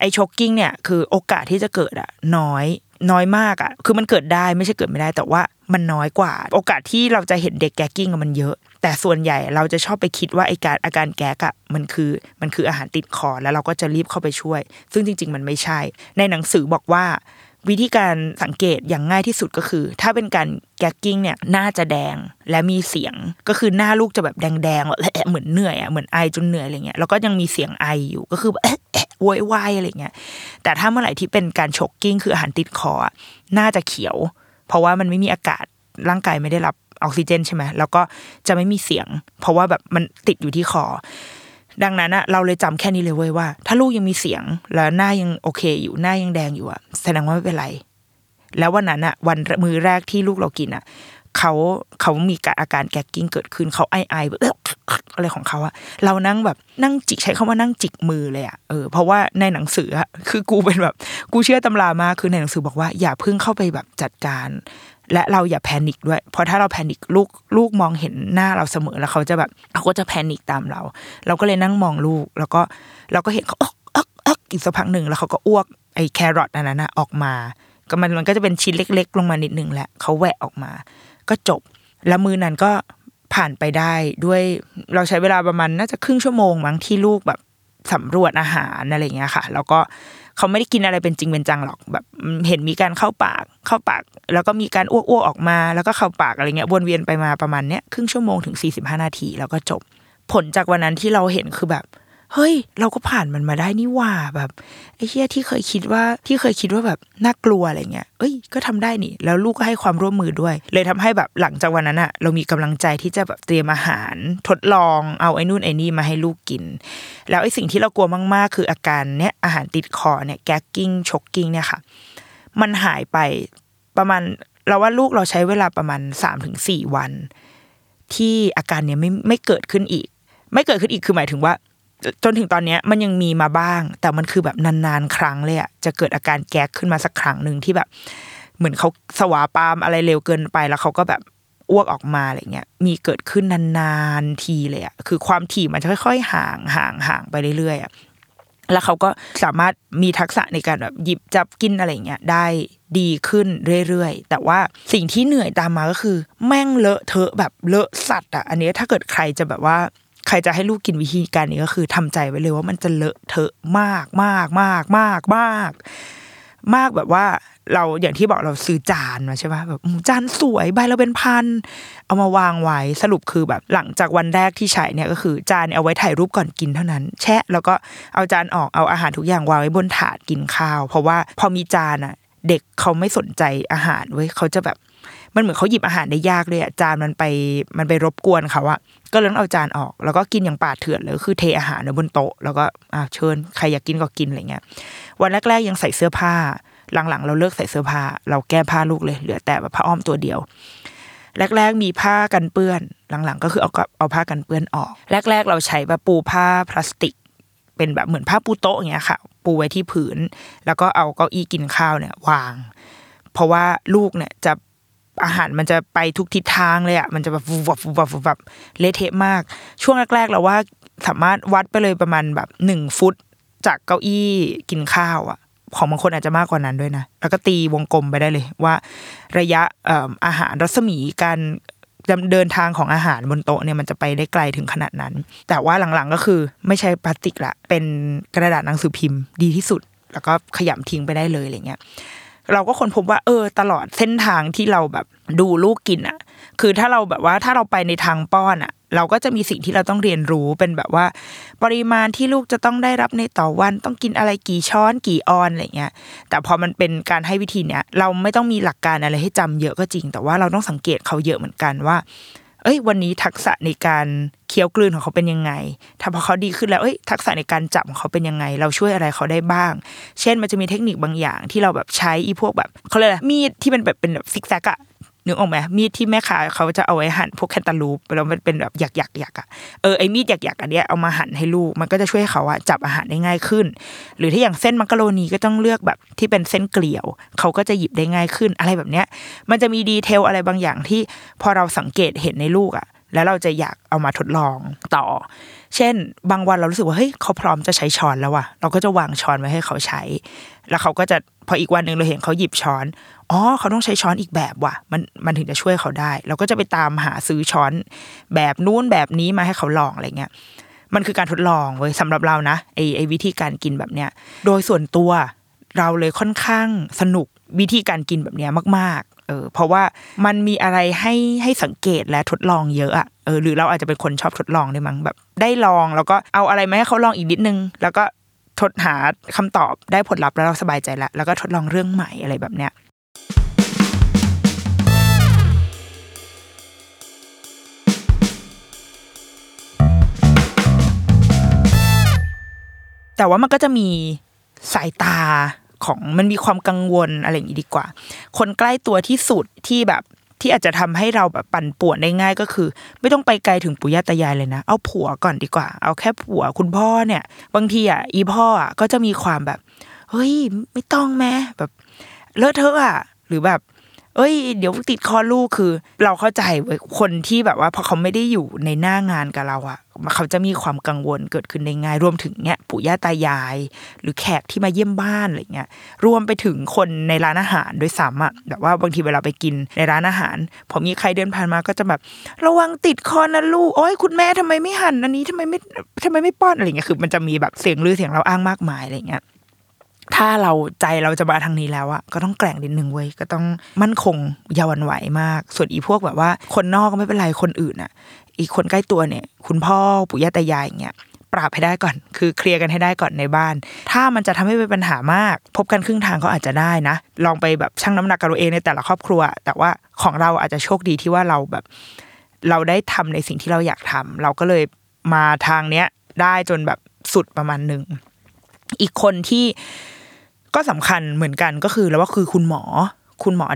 ไอ้ช็อกกิ้งเนี่ยคือโอกาสที่จะเกิดอะน้อยมากอะคือมันเกิดได้ไม่ใช่เกิดไม่ได้แต่ว่ามันน้อยกว่าโอกาสที่เราจะเห็นเด็กแก๊กกิ้งมันเยอะแต่ส่วนใหญ่เราจะชอบไปคิดว่าไอ้การอาการแก๊กอะมันคืออาหารติดคอแล้วเราก็จะรีบเข้าไปช่วยซึ่งจริงๆมันไม่ใช่ในหนังสือบอกว่าวิธีการสังเกตอย่างง่ายที่สุดก็คือถ้าเป็นการแก๊กกิ้งเนี่ยหน้าจะแดงและมีเสียงก็คือหน้าลูกจะแบบแดงๆเหมือนเหนื่อยอะเหมือนไอจนเหนื่อยอะไรเงี้ยแล้วก็ยังมีเสียงไออยู่ก็คือโวยวายอะไรเงี้ยแต่ถ้าเมื่อไหร่ที่เป็นการช็อกกิ้งคืออาหารติดคอหน้าจะเขียวเพราะว่ามันไม่มีอากาศร่างกายไม่ได้รับ ออกซิเจนใช่ไหมแล้วก็จะไม่มีเสียงเพราะว่าแบบมันติดอยู่ที่คอดังนั้นอะเราเลยจำแค่นี้เลยเว้ยว่าถ้าลูกยังมีเสียงแล้วหน้ายังโอเคอยู่หน้ายังแดงอยู่อะแสดงว่าไม่เป็นไรแล้ววันนั้นอะวันมื้อแรกที่ลูกเรากินอะเขามีอาการแก๊กกิ้งเกิดขึ้นเขาไอแบบอะไรของเขาอะเรานั่งแบบนั่งจิกใช้คำว่านั่งจิกมือเลยอะเพราะว่าในหนังสืออะคือกูเป็นแบบกูเชื่อตำรามากคือในหนังสือบอกว่าอย่าพึ่งเข้าไปแบบจัดการและเราอย่าแพนิคด้วยเพราะถ้าเราแพนิคลูกมองเห็นหน้าเราเสมอแล้วเขาจะแบบเขาก็จะแพนิคตามเราก็เลยนั่งมองลูกแล้วก็เราก็เห็นเขาอีกสักพักหนึ่งแล้วเขาก็อ้วกไอ้แครอทอันนั้นนะออกมาก็มันก็จะเป็นชิ้นเล็กๆลงมานิดนึงแหละเขาแหวะออกมาก็จบแล้วมือนั้นก็ผ่านไปได้ด้วยเราใช้เวลาประมาณน่าจะครึ่งชั่วโมงมั้งที่ลูกแบบสำรวจอาหารอะไรอย่างเงี้ยค่ะแล้วก็เขาไม่ได้กินอะไรเป็นจริงเป็นจังหรอกแบบเห็นมีการเข้าปากแล้วก็มีการอ้วกออกมาแล้วก็เข้าปากอะไรเงี้ยวนเวียนไปมาประมาณเนี้ยครึ่งชั่วโมงถึง45นาทีแล้วก็จบผลจากวันนั้นที่เราเห็นคือแบบเฮ้ยเราก็ผ่านมันมาได้นี่ว่าแบบไอ้เหี้ยที่เคยคิดว่าแบบน่ากลัวอะไรเงี้ยเอ้ยก็ทำได้นี่แล้วลูกก็ให้ความร่วมมือด้วยเลยทำให้แบบหลังจากวันนั้นอะเรามีกำลังใจที่จะแบบเตรียมอาหารทดลองเอาไอ้นู่นไอ้นี่มาให้ลูกกินแล้วไอ้สิ่งที่เรากลัวมากๆคืออาการเนี้ยอาหารติดคอเนี่ยแก๊กกิ้งช็อกกิ้งเนี่ยค่ะมันหายไปประมาณเราว่าลูกเราใช้เวลาประมาณ 3-4 วันที่อาการเนี้ยไม่เกิดขึ้นอีกคือหมายถึงว่าจนถึงตอนนี้มันยังมีมาบ้างแต่มันคือแบบนานๆครั้งเลยอ่ะจะเกิดอาการแก๊กขึ้นมาสักครั้งนึงที่แบบเหมือนเขาสวาปามอะไรเร็วเกินไปแล้วเขาก็แบบอ้วกออกมาอะไรเงี้ยมีเกิดขึ้นนานๆทีเลยอ่ะคือความถี่มันจะค่อยๆห่างไปเรื่อยๆอ่ะแล้วเขาก็สามารถมีทักษะในการแบบหยิบจับกินอะไรเงี้ยได้ดีขึ้นเรื่อยๆแต่ว่าสิ่งที่เหนื่อยตามมาก็คือแม่งเลอะเทอะแบบเลอะสัตว์อ่ะอันนี้ถ้าเกิดใครจะแบบว่าใครจะให้ลูกกินวิธีการนี้ก็คือทำใจไว้เลยว่ามันจะเลอะเทอะมากมากมากมากมากมากแบบว่าเราอย่างที่บอกเราซื้อจานมาใช่ไหมแบบจานสวยใบเราเป็นพันเอามาวางไว้สรุปคือแบบหลังจากวันแรกที่ใช้เนี่ยก็คือจานเอาไว้ถ่ายรูปก่อนกินเท่านั้นแชะแล้วก็เอาจานออกเอาอาหารทุกอย่างวางไว้บนถาดกินข้าวเพราะว่าพอมีจานอ่ะเด็กเขาไม่สนใจอาหารเว้ยเขาจะแบบมันเหมือนเขาหยิบอาหารได้ยากเลยอ่ะจานมันไปรบกวนเขาอ่ะก็เลยเอาจานออกแล้วก็กินอย่างป่าเถื่อนเลยคือเทอาหารบนโต๊ะแล้วก็เชิญใครอยากกินก็กินอะไรเงี้ยวันแรกๆยังใส่เสื้อผ้าหลังๆเราเลิกใส่เสื้อผ้าเราแก้ผ้าลูกเลยเหลือแต่แบบผ้าอ้อมตัวเดียวแรกๆมีผ้ากันเปื้อนหลังๆก็คือเอาผ้ากันเปื้อนออกแรกๆเราใช้แบบปูผ้าพลาสติกเป็นแบบเหมือนผ้าปูโต๊ะอย่างเงี้ยค่ะปูไว้ที่ผืนแล้วก็เอาเก้าอี้กินข้าวเนี่ยวางเพราะว่าลูกเนี่ยจะอาหารมันจะไปทุกทิศทางเลยอ่ะมันจะแบบวับเละเทะมากช่วงแรกๆเราว่าสามารถวัดไปเลยประมาณแบบ1ฟุตจากเก้าอี้กินข้าวอ่ะของบางคนอาจจะมากกว่านั้นด้วยนะแล้วก็ตีวงกลมไปได้เลยว่าระยะอาหารรัศมีการเดินทางของอาหารบนโต๊ะเนี่ยมันจะไปได้ไกลถึงขนาดนั้นแต่ว่าหลังๆก็คือไม่ใช่พลาสติกละเป็นกระดาษหนังสือพิมพ์ดีที่สุดแล้วก็ขยำทิ้งไปได้เลยอะไรเงี้ยเราก็ค้นพบว่าตลอดเส้นทางที่เราแบบดูลูกกินอ่ะคือถ้าเราแบบว่าถ้าเราไปในทางป้อนอ่ะเราก็จะมีสิ่งที่เราต้องเรียนรู้เป็นแบบว่าปริมาณที่ลูกจะต้องได้รับในต่อวันต้องกินอะไรกี่ช้อนกี่ออนอะไรเงี้ยแต่พอมันเป็นการให้วิธีเนี้ยเราไม่ต้องมีหลักการอะไรให้จำเยอะก็จริงแต่ว่าเราต้องสังเกตเขาเยอะเหมือนกันว่าวันนี้ทักษะในการเคี้ยวกลืนของเขาเป็นยังไงถ้าพอเขาดีขึ้นแล้วทักษะในการจับของเขาเป็นยังไงเราช่วยอะไรเขาได้บ้างเช่นมันจะมีเทคนิคบางอย่างที่เราแบบใช้พวกแบบเขาเรียกอะไรมีดที่มันแบบเป็นแบบซิกแซกอะนึกออกไหมมีดที่แม่ค้าเขาจะเอาไว้หั่นพวกแคนตาลูปแล้วมันเป็นแบบหยักอะไอ้มีดหยักๆอันเนี้ยเอามาหั่นให้ลูกมันก็จะช่วยเขาอะจับอาหารได้ง่ายขึ้นหรือถ้าอย่างเส้นมักกะโรนีก็ต้องเลือกแบบที่เป็นเส้นเกลียวเขาก็จะหยิบได้ง่ายขึ้นอะไรแบบเนี้ยมันจะมีดีเทลอะไรบางอย่างที่พอเราสังเกตเห็นในลูกอะแล้วเราจะอยากเอามาทดลองต่อเช่นบางวันเรารู้สึกว่าเฮ้ยเขาพร้อมจะใช้ช้อนแล้วอะเราก็จะวางช้อนไว้ให้เขาใช้แล้วเขาก็จะพออีกวันนึงเราเห็นเขาหยิบช้อนอ๋อเขาต้องใช้ช้อนอีกแบบว่ะมันถึงจะช่วยเขาได้เราก็จะไปตามหาซื้อช้อนแบบนู้นแบบนี้มาให้เขาลองอะไรเงี้ยมันคือการทดลองเว้ยสำหรับเรานะไอ้วิธีการกินแบบเนี้ยโดยส่วนตัวเราเลยค่อนข้างสนุกวิธีการกินแบบเนี้ยมากๆเพราะว่ามันมีอะไรให้สังเกตและทดลองเยอะอ่ะหรือเราอาจจะเป็นคนชอบทดลองด้วยมั้งแบบได้ลองแล้วก็เอาอะไรมาให้เขาลองอีกนิดนึงแล้วก็ทดหาคำตอบได้ผลลัพธ์แล้วเราสบายใจละแล้วก็ทดลองเรื่องใหม่อะไรแบบเนี้ย แต่ว่ามันก็จะมีสายตาของมันมีความกังวลอะไรอย่างนี้ดีกว่าคนใกล้ตัวที่สุดที่แบบที่อาจจะทำให้เราแบบปั่นป่วนได้ง่ายก็คือไม่ต้องไปไกลถึงปู่ย่าตายายเลยนะเอาผัวก่อนดีกว่าเอาแค่ผัวคุณพ่อเนี่ยบางทีอ่ะอีพ่ออ่ะก็จะมีความแบบเฮ้ยไม่ต้องแม่แบบเลอะเทอะอ่ะหรือแบบเอ้ยเดี๋ยวติดคอลูกคือเราเข้าใจเว้ยคนที่แบบว่าพอเขาไม่ได้อยู่ในหน้างานกับเราอ่ะเขาจะมีความกังวลเกิดขึ้นได้ง่ายรวมถึงเนี่ยปู่ย่าตายายหรือแขกที่มาเยี่ยมบ้านอะไรเงี้ยรวมไปถึงคนในร้านอาหารด้วยซ้ำอ่ะแบบว่าบางทีเวลาไปกินในร้านอาหารพอมีใครเดินผ่านมาก็จะแบบระวังติดคอนะลูกโอ๊ยคุณแม่ทำไมไม่หั่นอันนี้ทำไมไม่ป้อนอะไรเงี้ยคือมันจะมีแบบเสียงลือเสียงเราอ้างมากมายอะไรเงี้ยถ้าเราใจเราจะมาทางนี้แล้วอะก็ต้องแกร่งนิดนึงเว้ยก็ต้องมั่นคงอย่าหวั่นไหวมากส่วนอีพวกแบบว่าคนนอกก็ไม่เป็นไรคนอื่นอะอีกคนใกล้ตัวเนี่ยคุณพ่อปู่ย่าตายายอย่างเงี้ยปราบให้ได้ก่อนคือเคลียร์กันให้ได้ก่อนในบ้านถ้ามันจะทำให้เป็นปัญหามากพบกันครึ่งทางก็อาจจะได้นะลองไปแบบชั่งน้ำหนักกันเองในแต่ละครอบครัวแต่ว่าของเราอาจจะโชคดีที่ว่าเราแบบเราได้ทำในสิ่งที่เราอยากทำเราก็เลยมาทางเนี้ยได้จนแบบสุดประมาณนึงอีกคนที่ก็สำคัญเหมือนกันก็คือแล้วว่าคือคุณหมอ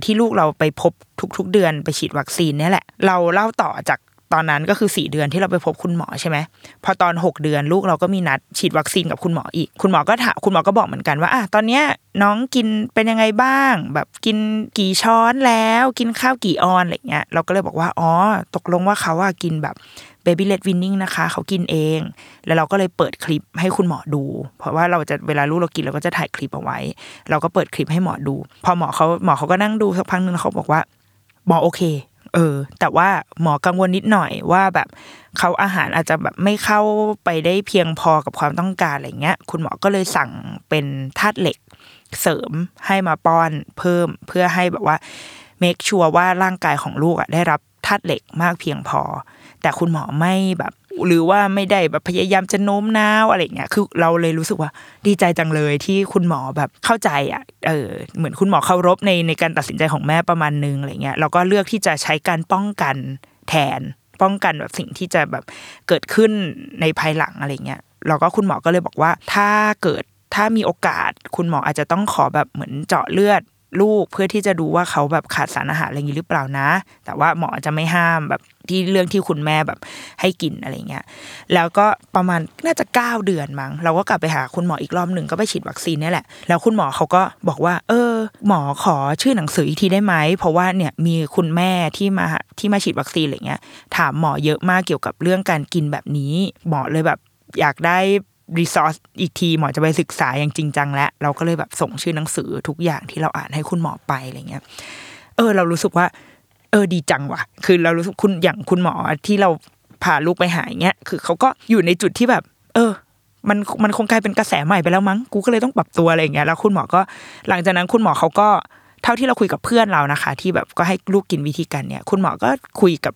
ที่ลูกเราไปพบทุกๆเดือนไปฉีดวัคซีนนี่แหละเราเล่าต่อจากตอนนั้นก็คือ4เดือนที่เราไปพบคุณหมอใช่ไหมพอตอน6เดือนลูกเราก็มีนัดฉีดวัคซีนกับคุณหมออีกคุณหมอก็บอกเหมือนกันว่าอ่ะตอนเนี้ยน้องกินเป็นยังไงบ้างแบบกินกี่ช้อนแล้วกินข้าวกี่ออนอะไรเงี้ยเราก็เลยบอกว่าอ๋อตกลงว่าเขาอ่ะกินแบบBaby-Led Weaning นะคะเขากินเองแล้วเราก็เลยเปิดคลิปให้คุณหมอดูเพราะว่าเราจะเวลาลูกเรากินเราก็จะถ่ายคลิปเอาไว้เราก็เปิดคลิปให้หมอดูพอหมอเขาก็นั่งดูสักพักนึงแล้วเขาบอกว่าหมอโอเคแต่ว่าหมอกังวลนิดหน่อยว่าแบบเขาอาหารอาจจะแบบไม่เข้าไปได้เพียงพอกับความต้องการอะไรเงี้ยคุณหมอก็เลยสั่งเป็นธาตุเหล็กเสริมให้มาป้อนเพิ่มเพื่อให้แบบว่าเมคชัวร์ว่าร่างกายของลูกอ่ะได้รับธาตุเหล็กมากเพียงพอแต่คุณหมอไม่แบบหรือว่าไม่ได้แบบพยายามจะโน้มน้าวอะไรเงี้ยคือเราเลยรู้สึกว่าดีใจจังเลยที่คุณหมอแบบเข้าใจอ่ะเหมือนคุณหมอเคารพในการตัดสินใจของแม่ประมาณนึงอะไรเงี้ยเราก็เลือกที่จะใช้การป้องกันแทนป้องกันแบบสิ่งที่จะแบบเกิดขึ้นในภายหลังอะไรเงี้ยแล้วก็คุณหมอก็เลยบอกว่าถ้ามีโอกาสคุณหมออาจจะต้องขอแบบเหมือนเจาะเลือดลูกเพื่อที่จะดูว่าเขาแบบขาดสารอาหารอะไรอย่างนี้หรือเปล่านะแต่ว่าหมอจะไม่ห้ามแบบที่เรื่องที่คุณแม่แบบให้กินอะไรเงี้ยแล้วก็ประมาณน่าจะ9เดือนมั้งเราก็กลับไปหาคุณหมออีกรอบนึงก็ไปฉีดวัคซีนนี่แหละแล้วคุณหมอเขาก็บอกว่าหมอขอชื่อหนังสืออีกทีได้ไหมเพราะว่าเนี่ยมีคุณแม่ที่มาฉีดวัคซีนอะไรเงี้ยถามหมอเยอะมากเกี่ยวกับเรื่องการกินแบบนี้หมอเลยแบบอยากได้resource อีกทีหมอจะไปศึกษาอย่างจริงจังแล้วเราก็เลยแบบส่งชื่อหนังสือทุกอย่างที่เราอ่านให้คุณหมอไปอะไรเงี้ยเรารู้สึกว่าดีจังว่ะคือเรารู้สึกคุณอย่างคุณหมอที่เราพาลูกไปหาอย่างเงี้ยคือเขาก็อยู่ในจุดที่แบบมันคงกลายเป็นกระแสใหม่ไปแล้วมั้งกูก็เลยต้องปรับตัวอะไรเงี้ยแล้วคุณหมอก็หลังจากนั้นคุณหมอเขาก็เท่าที่เราคุยกับเพื่อนเรานะคะที่แบบก็ให้ลูกกินวิธีการเนี่ยคุณหมอก็คุยกับ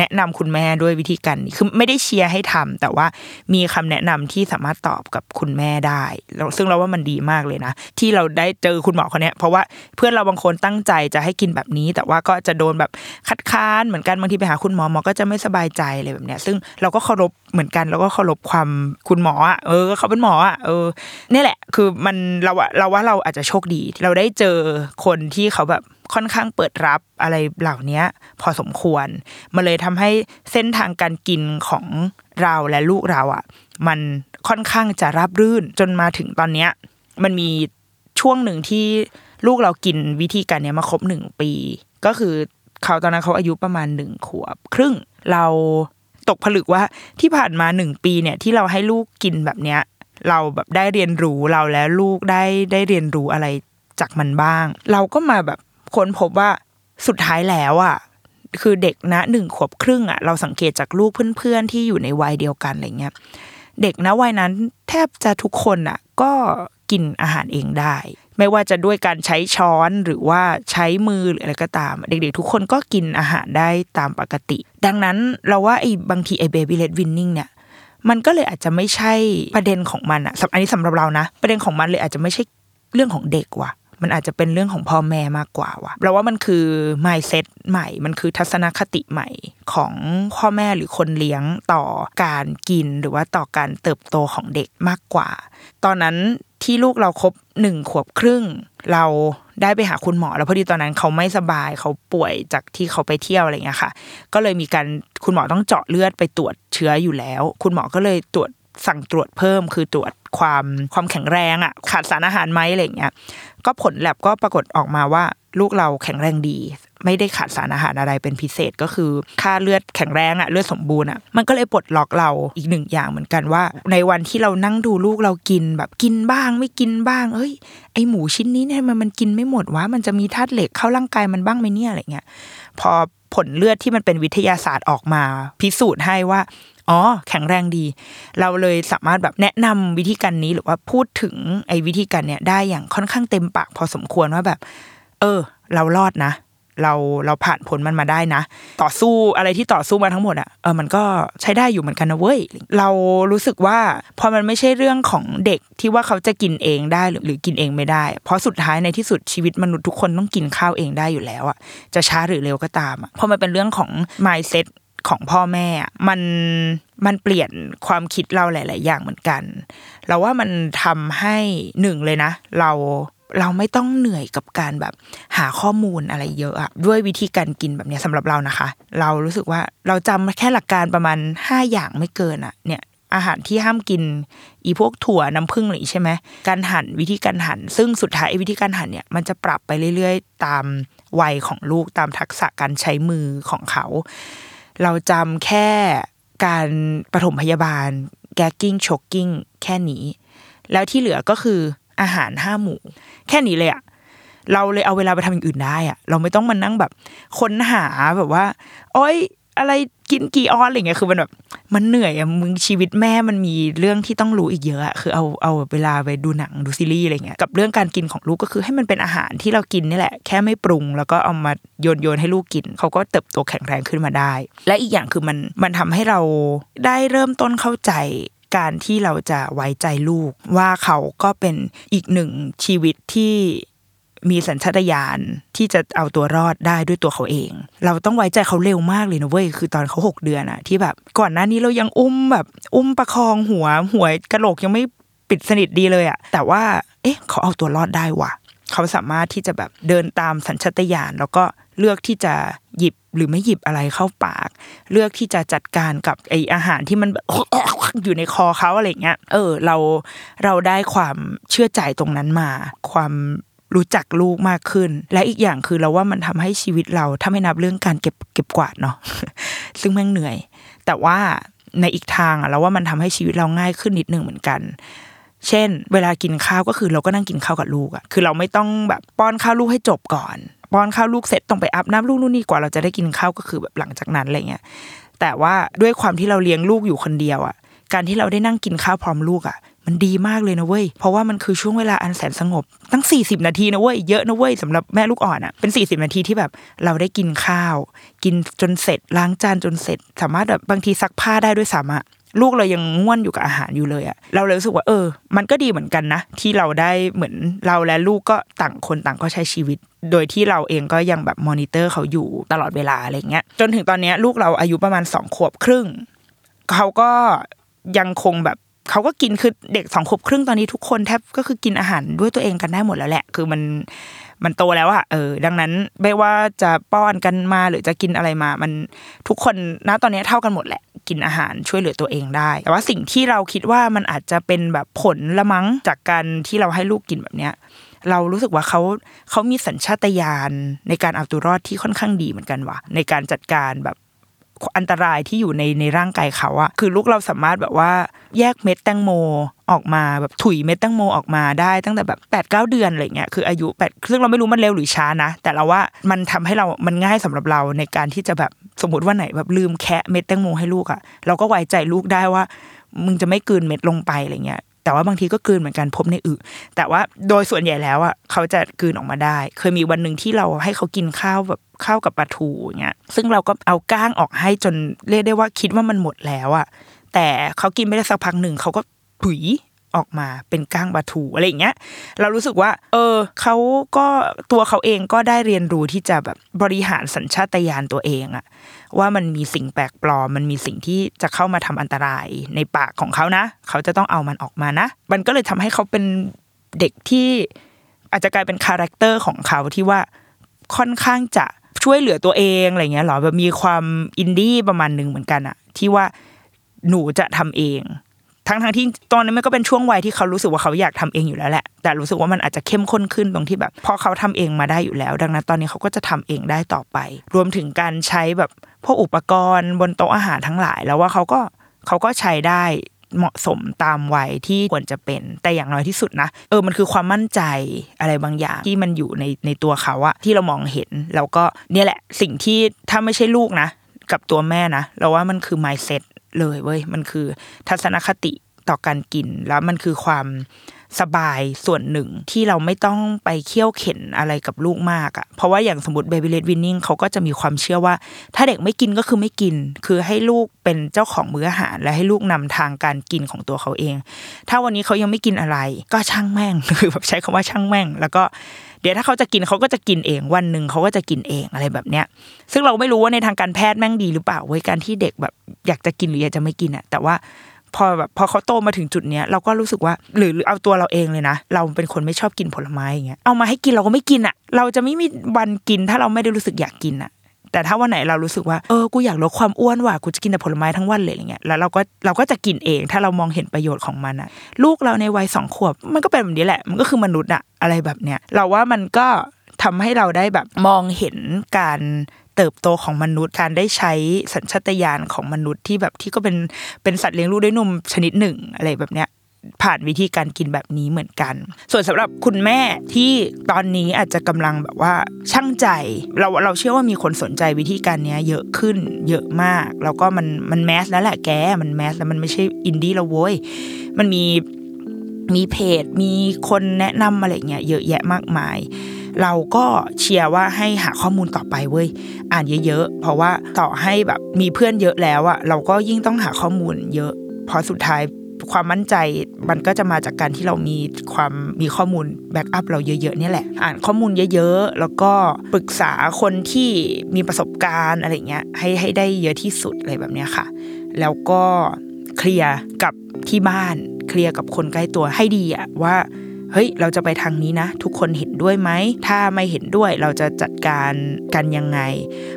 แนะนำคุณแม่ด้วยวิธีการคือไม่ได้เชียร์ให้ทำแต่ว่ามีคำแนะนำที่สามารถตอบกับคุณแม่ได้ซึ่งเราว่ามันดีมากเลยนะที่เราได้เจอคุณหมอคนนี้เพราะว่าเพื่อนเราบางคนตั้งใจจะให้กินแบบนี้แต่ว่าก็จะโดนแบบคัดค้านเหมือนกันบางทีไปหาคุณหมอหมอก็จะไม่สบายใจอะไรแบบเนี้ยซึ่งเราก็เคารพเหมือนกันเราก็เคารพความคุณหมออ่ะเขาเป็นหมออ่ะนี่แหละคือมันเราว่าเราอาจจะโชคดีเราได้เจอคนที่เขาแบบค่อนข้างเปิดรับอะไรเหล่านี้พอสมควรมันเลยทำให้เส้นทางการกินของเราและลูกเราอ่ะมันค่อนข้างจะราบรื่นจนมาถึงตอนเนี้ยมันมีช่วงหนึ่งที่ลูกเรากินวิธีการเนี้ยมาครบ1ปีก็คือเขาตอนนั้นเขาอายุประมาณ1ขวบครึ่งเราตกผลึกว่าที่ผ่านมา1ปีเนี่ยที่เราให้ลูกกินแบบเนี้ยเราแบบได้เรียนรู้เราและลูกได้เรียนรู้อะไรจากมันบ้างเราก็มาแบบคนพบว่าสุดท้ายแล้วอ่ะคือเด็กนะ1ขวบครึ่งอ่ะเราสังเกตจากลูกเพื่อนๆที่อยู่ในวัยเดียวกันอะไรเงี้ยเด็กนะวัยนั้นแทบจะทุกคนอ่ะก็กินอาหารเองได้ไม่ว่าจะด้วยการใช้ช้อนหรือว่าใช้มือหรืออะไรก็ตามเด็กๆทุกคนก็กินอาหารได้ตามปกติดังนั้นเราว่าบางทีBaby-Led Weaning เนี่ยมันก็เลยอาจจะไม่ใช่ประเด็นของมันอ่ะอันนี้สำหรับเรานะประเด็นของมันเลยอาจจะไม่ใช่เรื่องของเด็กว่ะ มันอาจจะเป็นเรื่องของพ่อแม่มากกว่าว่ะเพราะว่ามันคือ mindset ใหม่มันคือทัศนคติใหม่ของพ่อแม่หรือคนเลี้ยงต่อการกินหรือว่าต่อการเติบโตของเด็กมากกว่าตอนนั้นที่ลูกเราครบ1ขวบครึ่งเราได้ไปหาคุณหมอแล้วพอดีตอนนั้นเขาไม่สบายเขาป่วยจากที่เขาไปเที่ยวอะไรเงี้ยค่ะก็เลยมีการคุณหมอต้องเจาะเลือดไปตรวจเชื้ออยู่แล้วคุณหมอก็เลยตรวจสั่งตรวจเพิ่มคือตรวจความแข็งแรงอ่ะขาดสารอาหารไหมอะไรเงี้ยก็ผลแลบก็ปรากฏออกมาว่าลูกเราแข็งแรงดีไม่ได้ขาดสารอาหารอะไรเป็นพิเศษก็คือค่าเลือดแข็งแรงอ่ะเลือดสมบูรณ์อ่ะมันก็เลยปลดล็อกเราอีกหนึ่งอย่างเหมือนกันว่าในวันที่เรานั่งดูลูกเรากินแบบกินบ้างไม่กินบ้างเอ้ยไอหมูชิ้นนี้เนี่ยมันกินไม่หมดวะมันจะมีธาตุเหล็กเข้าร่างกายมันบ้างไหมเนี่ยอะไรเงี้ยพอผลเลือดที่มันเป็นวิทยาศาสตร์ออกมาพิสูจน์ให้ว่าอ๋อแข็งแรงดีเราเลยสามารถแบบแนะนำวิธีการนี้หรือว่าพูดถึงไอ้วิธีการเนี่ยได้อย่างค่อนข้างเต็มปากพอสมควรว่าแบบเรารอดนะเราผ่านพ้นมันมาได้นะต่อสู้อะไรที่ต่อสู้มาทั้งหมดอ่ะมันก็ใช้ได้อยู่เหมือนกันนะเว้ยเรารู้สึกว่าพอมันไม่ใช่เรื่องของเด็กที่ว่าเขาจะกินเองได้หรือกินเองไม่ได้เพราะสุดท้ายในที่สุดชีวิตมนุษย์ทุกคนต้องกินข้าวเองได้อยู่แล้วอ่ะจะช้าหรือเร็วก็ตามอ่ะเพราะมันเป็นเรื่องของ mindsetของพ่อแม่มันเปลี่ยนความคิดเราหลายๆอย่างเหมือนกันเราว่ามันทำให้หนึ่งเลยนะเราไม่ต้องเหนื่อยกับการแบบหาข้อมูลอะไรเยอะอะด้วยวิธีการกินแบบเนี้ยสำหรับเรานะคะเรารู้สึกว่าเราจำแค่หลักการประมาณ5อย่างไม่เกินอะเนี่ยอาหารที่ห้ามกินอีพวกถั่วน้ำผึ้งหรือใช่ไหมการหั่นวิธีการหั่นซึ่งสุดท้ายวิธีการหั่นเนี่ยมันจะปรับไปเรื่อยๆตามวัยของลูกตามทักษะการใช้มือของเขาเราจำแค่การปฐมพยาบาลแก๊กกิ้งช็อกกิ้งแค่นี้แล้วที่เหลือก็คืออาหารห้าหมู่แค่นี้เลยอะเราเลยเอาเวลาไปทำอย่างอื่นได้อะเราไม่ต้องมานั่งแบบค้นหาแบบว่าโอ๊ยอะไรกินกี่ออนอะไรเงี้ยคือมันแบบมันเหนื่อยอะมึงชีวิตแม่มันมีเรื่องที่ต้องรู้อีกเยอะอะคือเอาเวลาไปดูหนังดูซีรีส์อะไรเงี้ยกับเรื่องการกินของลูกก็คือให้มันเป็นอาหารที่เรากินนี่แหละแค่ไม่ปรุงแล้วก็เอามาโยนให้ลูกกินเขาก็เติบโตแข็งแรงขึ้นมาได้และอีกอย่างคือมันทำให้เราได้เริ่มต้นเข้าใจการที่เราจะไว้ใจลูกว่าเขาก็เป็นอีกหนึ่งชีวิตที่มีสัญชาตญาณที่จะเอาตัวรอดได้ด้วยตัวเขาเองเราต้องไว้ใจเขาเร็วมากเลยนะเว้ยคือตอนเขา6เดือนอะที่แบบก่อนหน้านี้เรายังอุ้มประคองหัวกะโหลกยังไม่ปิดสนิทดีเลยอะแต่ว่าเขาเอาตัวรอดได้ว่ะเขาสามารถที่จะแบบเดินตามสัญชาตญาณแล้วก็เลือกที่จะหยิบหรือไม่หยิบอะไรเข้าปากเลือกที่จะจัดการกับไออาหารที่มันแบบอยู่ในคอเขาอะไรเงี้ยเราได้ความเชื่อใจตรงนั้นมาความรู้จักลูกมากขึ้นและอีกอย่างคือเราว่ามันทำให้ชีวิตเราถ้าไม่นับเรื่องการเก็บกวาดเนาะ ซึ่งแม่งเหนื่อยแต่ว่าในอีกทางเราว่ามันทำให้ชีวิตเราง่ายขึ้นนิดนึงเหมือนกันเช่นเวลากินข้าวก็คือเราก็นั่งกินข้าวกับลูกอ่ะคือเราไม่ต้องแบบป้อนข้าวลูกให้จบก่อนป้อนข้าวลูกเสร็จต้องไปอาบน้ำลูกนู่นนี่กว่าเราจะได้กินข้าวก็คือแบบหลังจากนั้นอะไรเงี้ยแต่ว่าด้วยความที่เราเลี้ยงลูกอยู่คนเดียวอ่ะการที่เราได้นั่งกินข้าวพร้อมลูกอ่ะมันดีมากเลยนะเว้ยเพราะว่ามันคือช่วงเวลาอันแสนสงบตั้ง40นาทีนะเว้ยเยอะนะเว้ยสำหรับแม่ลูกอ่อนอ่ะเป็น40นาทีที่แบบเราได้กินข้าวกินจนเสร็จล้างจานจนเสร็จสามารถแบบบางทีซักผ้าได้ด้วยซ้ำอ่ะลูกเรายังง่วนอยู่กับอาหารอยู่เลยอ่ะเราเลยรู้สึกว่ามันก็ดีเหมือนกันนะที่เราได้เหมือนเราและลูกก็ต่างคนต่างก็ใช้ชีวิตโดยที่เราเองก็ยังแบบมอนิเตอร์เขาอยู่ตลอดเวลาอะไรเงี้ยจนถึงตอนนี้ลูกเราอายุประมาณ2ขวบครึ่งเขาก็ยังคงแบบเขาก็กินคือเด็ก2ขวบครึ่งตอนนี้ทุกคนแทบก็คือกินอาหารด้วยตัวเองกันได้หมดแล้วแหละคือมันโตแล้วอะดังนั้นไม่ว่าจะป้อนกันมาหรือจะกินอะไรมามันทุกคนณตอนนี้เท่ากันหมดแหละกินอาหารช่วยเหลือตัวเองได้แต่ว่าสิ่งที่เราคิดว่ามันอาจจะเป็นแบบผลละมั้งจากการที่เราให้ลูกกินแบบเนี้ยเรารู้สึกว่าเขามีสัญชาตญาณในการเอาตัวรอดที่ค่อนข้างดีเหมือนกันว่ะในการจัดการแบบอันตรายที่อยู่ในร่างกายเขาอะคือลูกเราสามารถแบบว่าแยกเม็ดแตงโมออกมาแบบถุยเม็ดแตงโมออกมาได้ตั้งแต่แบบ8-9 เดือนอะไรเงี้ยคืออายุ8ซึ่งเราไม่รู้มันเร็วหรือช้านะแต่เราว่ามันทำให้เรามันง่ายสำหรับเราในการที่จะแบบสมมติว่าไหนแบบลืมแคะเม็ดแตงโมให้ลูกอะเราก็ไว้ใจลูกได้ว่ามึงจะไม่กลืนเม็ดลงไปอะไรเงี้ยแต่ว่าบางทีก็กลืนเหมือนกันพบในอึแต่ว่าโดยส่วนใหญ่แล้วอ่ะเขาจะกลืนออกมาได้เคยมีวันนึงที่เราให้เขากินข้าวแบบข้าวกับปลาทูอย่างเงี้ยซึ่งเราก็เอาก้างออกให้จนเรียกได้ว่าคิดว่ามันหมดแล้วอ่ะแต่เขากินไม่ได้สักพักนึงเขาก็ถุย ออกมาเป็นก้างปลาทูอะไรอย่างเงี้ยเรารู้สึกว่าเขาก็ตัวเขาเองก็ได้เรียนรู้ที่จะแบบบริหารสัญชาตญาณตัวเองอะว่ามันมีสิ่งแปลกปลอมมันมีสิ่งที่จะเข้ามาทำอันตรายในปากของเขานะเขาจะต้องเอามันออกมานะมันก็เลยทำให้เขาเป็นเด็กที่อาจจะกลายเป็นคาแรคเตอร์ของเขาที่ว่าค่อนข้างจะช่วยเหลือตัวเองอะไรเงี้ยหรอแบบมีความอินดี้ประมาณนึงเหมือนกันอะที่ว่าหนูจะทำเองทั้งที่ตอนนั้นมันก็เป็นช่วงวัยที่เขารู้สึกว่าเขาอยากทำเองอยู่แล้วแหละแต่รู้สึกว่ามันอาจจะเข้มข้นขึ้นตรงที่แบบพอเขาทำเองมาได้อยู่แล้วดังนั้นตอนนี้เขาก็จะทำเองได้ต่อไปรวมถึงการใช้แบบพวกอุปกรณ์บนโต๊ะอาหารทั้งหลายแล้วว่าเขาก็ใช้ได้เหมาะสมตามวัยที่ควรจะเป็นแต่อย่างน้อยที่สุดนะมันคือความมั่นใจอะไรบางอย่างที่มันอยู่ในตัวเขาอะที่เรามองเห็นแล้วก็เนี่ยแหละสิ่งที่ถ้าไม่ใช่ลูกนะกับตัวแม่นะเราว่ามันคือ mindsetเลยเว้ยมันคือทัศนคติต่อการกินแล้วมันคือความสบายส่วนหนึ่งที่เราไม่ต้องไปเคี่ยวเข็นอะไรกับลูกมากอะเพราะว่าอย่างสมมติ Baby-Led Weaning เขาก็จะมีความเชื่อว่าถ้าเด็กไม่กินก็คือไม่กินคือให้ลูกเป็นเจ้าของมื้ออาหารและให้ลูกนำทางการกินของตัวเขาเองถ้าวันนี้เขายังไม่กินอะไรก็ช่างแม่งคือแบบใช้คำว่าช่างแม่งแล้วก็เดี๋ยวถ้าเขาจะกินเขาก็จะกินเองวันนึงเขาก็จะกินเองอะไรแบบเนี้ยซึ่งเราไม่รู้ว่าในทางการแพทย์แม่งดีหรือเปล่าเว้ยการที่เด็กแบบอยากจะกินหรืออยากจะไม่กินอะแต่ว่าพอเขาโตมาถึงจุดเนี้ยเราก็รู้สึกว่าหรือเอาตัวเราเองเลยนะเราเป็นคนไม่ชอบกินผลไม้อย่างเงี้ยเอามาให้กินเราก็ไม่กินอ่ะเราจะไม่มีวันกินถ้าเราไม่ได้รู้สึกอยากกินอ่ะแต่ถ้าวันไหนเรารู้สึกว่ากูอยากลดความอ้วนว่ะกูจะกินแต่ผลไม้ทั้งวันเลยอย่างเงี้ยแล้วเราก็จะกินเองถ้าเรามองเห็นประโยชน์ของมันอ่ะลูกเราในวัย2ขวบมันก็เป็นแบบนี้แหละมันก็คือมนุษย์อ่ะอะไรแบบเนี้ยเราว่ามันก็ทำให้เราได้แบบมองเห็นการเติบโตของมนุษย์การได้ใช้สัญชาตญาณของมนุษย์ที่แบบที่ก็เป็นสัตว์เลี้ยงลูกด้วยนมชนิดหนึ่งอะไรแบบเนี้ยผ่านวิธีการกินแบบนี้เหมือนกันส่วนสำหรับคุณแม่ที่ตอนนี้อาจจะกำลังแบบว่าชั่งใจเราเชื่อว่ามีคนสนใจวิธีการนี้เยอะขึ้นเยอะมากแล้วก็มันแมสแล้วแหละแกมันแมสแล้วมันไม่ใช่อินดี้แล้วโว้ยมันมีเพจมีคนแนะนำอะไรเงี้ยเยอะแยะมากมายเราก็เชียร์ว่าให้หาข้อมูลต่อไปเว้ยอ่านเยอะๆเพราะว่าต่อให้แบบมีเพื่อนเยอะแล้วอะเราก็ยิ่งต้องหาข้อมูลเยอะเพราะสุดท้ายความมั่นใจมันก็จะมาจากการที่เรามีข้อมูลแบ็กอัพเราเยอะๆนี่แหละอ่านข้อมูลเยอะๆแล้วก็ปรึกษาคนที่มีประสบการณ์อะไรเงี้ยให้ได้เยอะที่สุดอะไรแบบเนี้ยค่ะแล้วก็เคลียร์กับที่บ้านเคลียร์กับคนใกล้ตัวให้ดีอะว่าเฮ้ยเราจะไปทางนี้นะทุกคนเห็นด้วยไหมถ้าไม่เห็นด้วยเราจะจัดการกันยังไง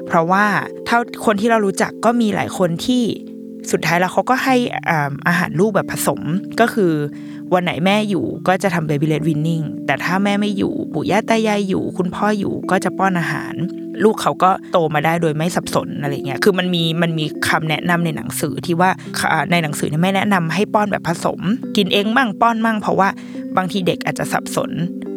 เพราะว่าเท่าคนที่เรารู้จักก็มีหลายคนที่สุดท้ายแล้วเขาก็ให้อาหารลูกแบบผสมก็คือวันไหนแม่อยู่ก็จะทำ Baby-Led Weaning แต่ถ้าแม่ไม่อยู่ปู่ย่าตายายอยู่คุณพ่ออยู่ก็จะป้อนอาหารลูกเขาก็โตมาได้โดยไม่สับสนอะไรเงี้ยคือมันมีคำแนะนำในหนังสือที่ว่าในหนังสือเนี่ยไม่แนะนำให้ป้อนแบบผสมกินเองมั่งป้อนมั่งเพราะว่าบางทีเด็กอาจจะสับสน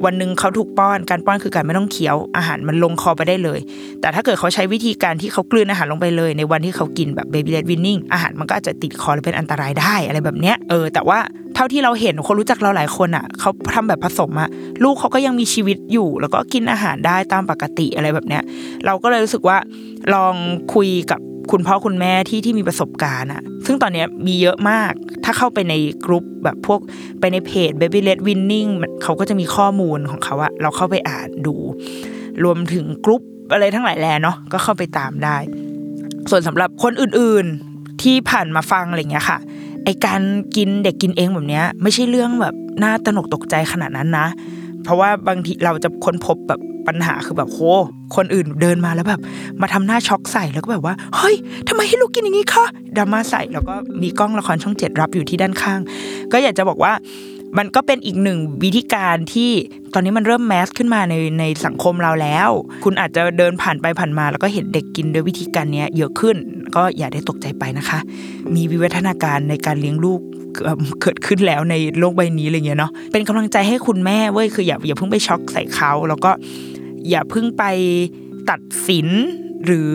วันนึงเขาถูกป้อนการป้อนคือการไม่ต้องเคี้ยวอาหารมันลงคอไปได้เลยแต่ถ้าเกิดเขาใช้วิธีการที่เขากลืนอาหารลงไปเลยในวันที่เขากินแบบ Baby-Led Weaning อาหารมันก็อาจจะติดคอและเป็นอันตรายได้อะไรแบบเนี้ยแต่ว่าเท่าที่เราเห็นคนรู้จักเราหลายคนอ่ะเขาทำแบบผสมอ่ะลูกเขาก็ยังมีชีวิตอยู่แล้วก็กินอาหารได้ตามปกติอะไรแบบเนี้ยเราก็เลยรู้สึกว่าลองคุยกับคุณพ่อคุณแม่ที่มีประสบการณ์อ่ะซึ่งตอนนี้มีเยอะมากถ้าเข้าไปในกลุ่มแบบพวกไปในเพจ Baby-Led Weaning เขาก็จะมีข้อมูลของเขาอะเราเข้าไปอ่านดูรวมถึงกลุ่มอะไรทั้งหลายแหล่เนาะก็เข้าไปตามได้ส่วนสำหรับคนอื่นๆที่ผ่านมาฟังอะไรเงี้ยค่ะไอการกินเด็กกินเองแบบเนี้ยไม่ใช่เรื่องแบบน่าตระหนกตกใจขนาดนั้นนะเพราะว่าบางทีเราจะค้นพบแบบปัญหาคือแบบโหคนอื่นเดินมาแล้วแบบมาทำหน้าช็อกใส่แล้วก็แบบว่าเฮ้ยทำไมให้ลูกกินอย่างนี้คะดราม่าใส่แล้วก็มีกล้องละครช่อง7รับอยู่ที่ด้านข้างก็อยากจะบอกว่ามันก็เป็นอีกหนึ่งวิธีการที่ตอนนี้มันเริ่มแมสขึ้นมาในสังคมเราแล้วคุณอาจจะเดินผ่านไปผ่านมาแล้วก็เห็นเด็กกินด้วยวิธีการนี้เยอะขึ้นก็อย่าได้ตกใจไปนะคะมีวิวัฒนาการในการเลี้ยงลูกเกิดขึ้นแล้วในโลกใบนี้อะไรเงี้ยเนาะเป็นกำลังใจให้คุณแม่เว้ยคืออย่าเพิ่งไปช็อกใส่เขาแล้วก็อย่าเพิ่งไปตัดสิน หรือ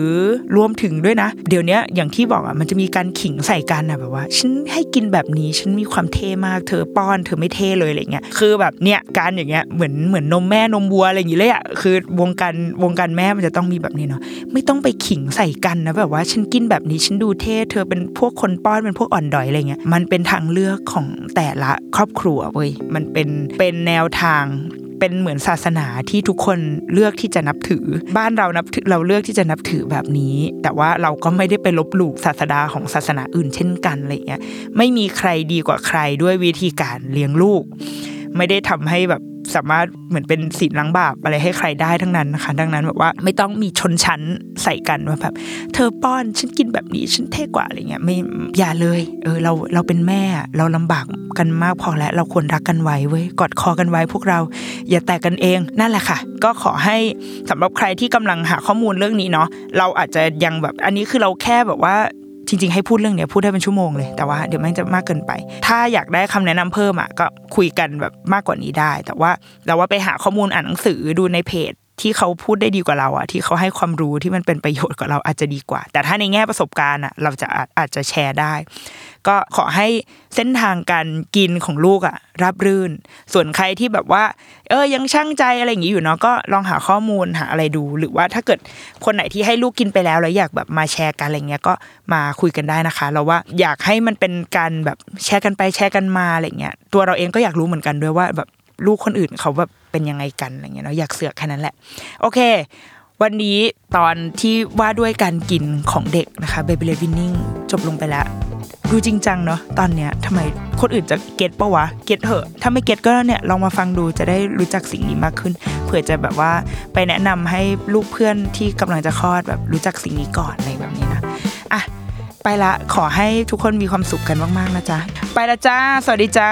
รวมถึงด้วยนะเดี๋ยวนี้อย่างที่บอกอ่ะมันจะมีการขิงใส่กันนะแบบว่าฉันให้กินแบบนี้ฉันมีความเท่มากเธอป้อนเธอไม่เท่เลยอะไรเงี้ยคือแบบเนี่ยการอย่างเงี้ยเหมือนนมแม่นมวัวอะไรอย่างเงี้ยเลยอ่ะคือวงการแม่มันจะต้องมีแบบนี้เนาะไม่ต้องไปขิงใส่กันนะแบบว่าฉันกินแบบนี้ฉันดูเท่เธอเป็นพวกคนป้อนเป็นพวกอ่อนดอยอะไรเงี้ยมันเป็นทางเลือกของแต่ละครอบครัวเว้ยมันเป็นแนวทางเป็นเหมือนศาสนาที่ทุกคนเลือกที่จะนับถือบ้านเรานับถือเราเลือกที่จะนับถือแบบนี้แต่ว่าเราก็ไม่ได้ไปลบหลู่ศาสดาของศาสนาอื่นเช่นกันอะไรเงี้ยไม่มีใครดีกว่าใครด้วยวิธีการเลี้ยงลูกไม่ได้ทำให้แบบสามารถเหมือนเป็นศีลล้างบาปอะไรให้ใครได้ทั้งนั้นนะคะดังนั้นแบบว่าไม่ต้องมีชนชั้นใส่กันว่าแบบเธอป้อนฉันกินแบบนี้ฉันเท่กว่าอะไรเงี้ยไม่อย่าเลยเราเป็นแม่เราลำบากกันมากพอแล้วเราควรรักกันไว้เว้ยกอดคอกันไว้พวกเราอย่าแตกกันเองนั่นแหละค่ะก็ขอให้สำหรับใครที่กำลังหาข้อมูลเรื่องนี้เนาะเราอาจจะยังแบบอันนี้คือเราแค่แบบว่าจริงๆให้พูดเรื่องเนี้ยพูดได้เป็นชั่วโมงเลยแต่ว่าเดี๋ยวมันจะมากเกินไปถ้าอยากได้คำแนะนำเพิ่มอ่ะก็คุยกันแบบมากกว่านี้ได้แต่ว่าเราว่าไปหาข้อมูลอ่านหนังสือดูในเพจที่เขาพูดได้ดีกว่าเราอ่ะที่เขาให้ความรู้ที่มันเป็นประโยชน์กว่าเราอาจจะดีกว่าแต่ถ้าในแง่ประสบการณ์อ่ะเราจะอาจจะแชร์ได้ก็ขอให้เส้นทางการกินของลูกอ่ะราบรื่นส่วนใครที่แบบว่ายังช่างใจอะไรอย่างงี้อยู่เนาะก็ลองหาข้อมูลหาอะไรดูหรือว่าถ้าเกิดคนไหนที่ให้ลูกกินไปแล้วอยากแบบมาแชร์กันอะไรเงี้ยก็มาคุยกันได้นะคะเราว่าอยากให้มันเป็นการแบบแชร์กันไปแชร์กันมาอะไรเงี้ยตัวเราเองก็อยากรู้เหมือนกันด้วยว่าแบบลูกคนอื่นเขาแบบเป็นยังไงกันอะไรเงี้ยเนาะอยากเสือกแค่นั้นแหละโอเควันนี้ตอนที่ว่าด้วยการกินของเด็กนะคะ Baby-Led Weaning จบลงไปแล้วดูจริงจังเนาะตอนเนี้ยทำไมคนอื่นจะเก็ทปะวะเก็ทเหอะถ้าไม่เก็ทก็เนี่ยลองมาฟังดูจะได้รู้จักสิ่งนี้มากขึ้นเผื่อจะแบบว่าไปแนะนำให้ลูกเพื่อนที่กำลังจะคลอดแบบรู้จักสิ่งนี้ก่อนอะไรแบบนี้นะอ่ะไปละขอให้ทุกคนมีความสุขกันมากๆนะจ๊ะไปละจ้าสวัสดีจ้า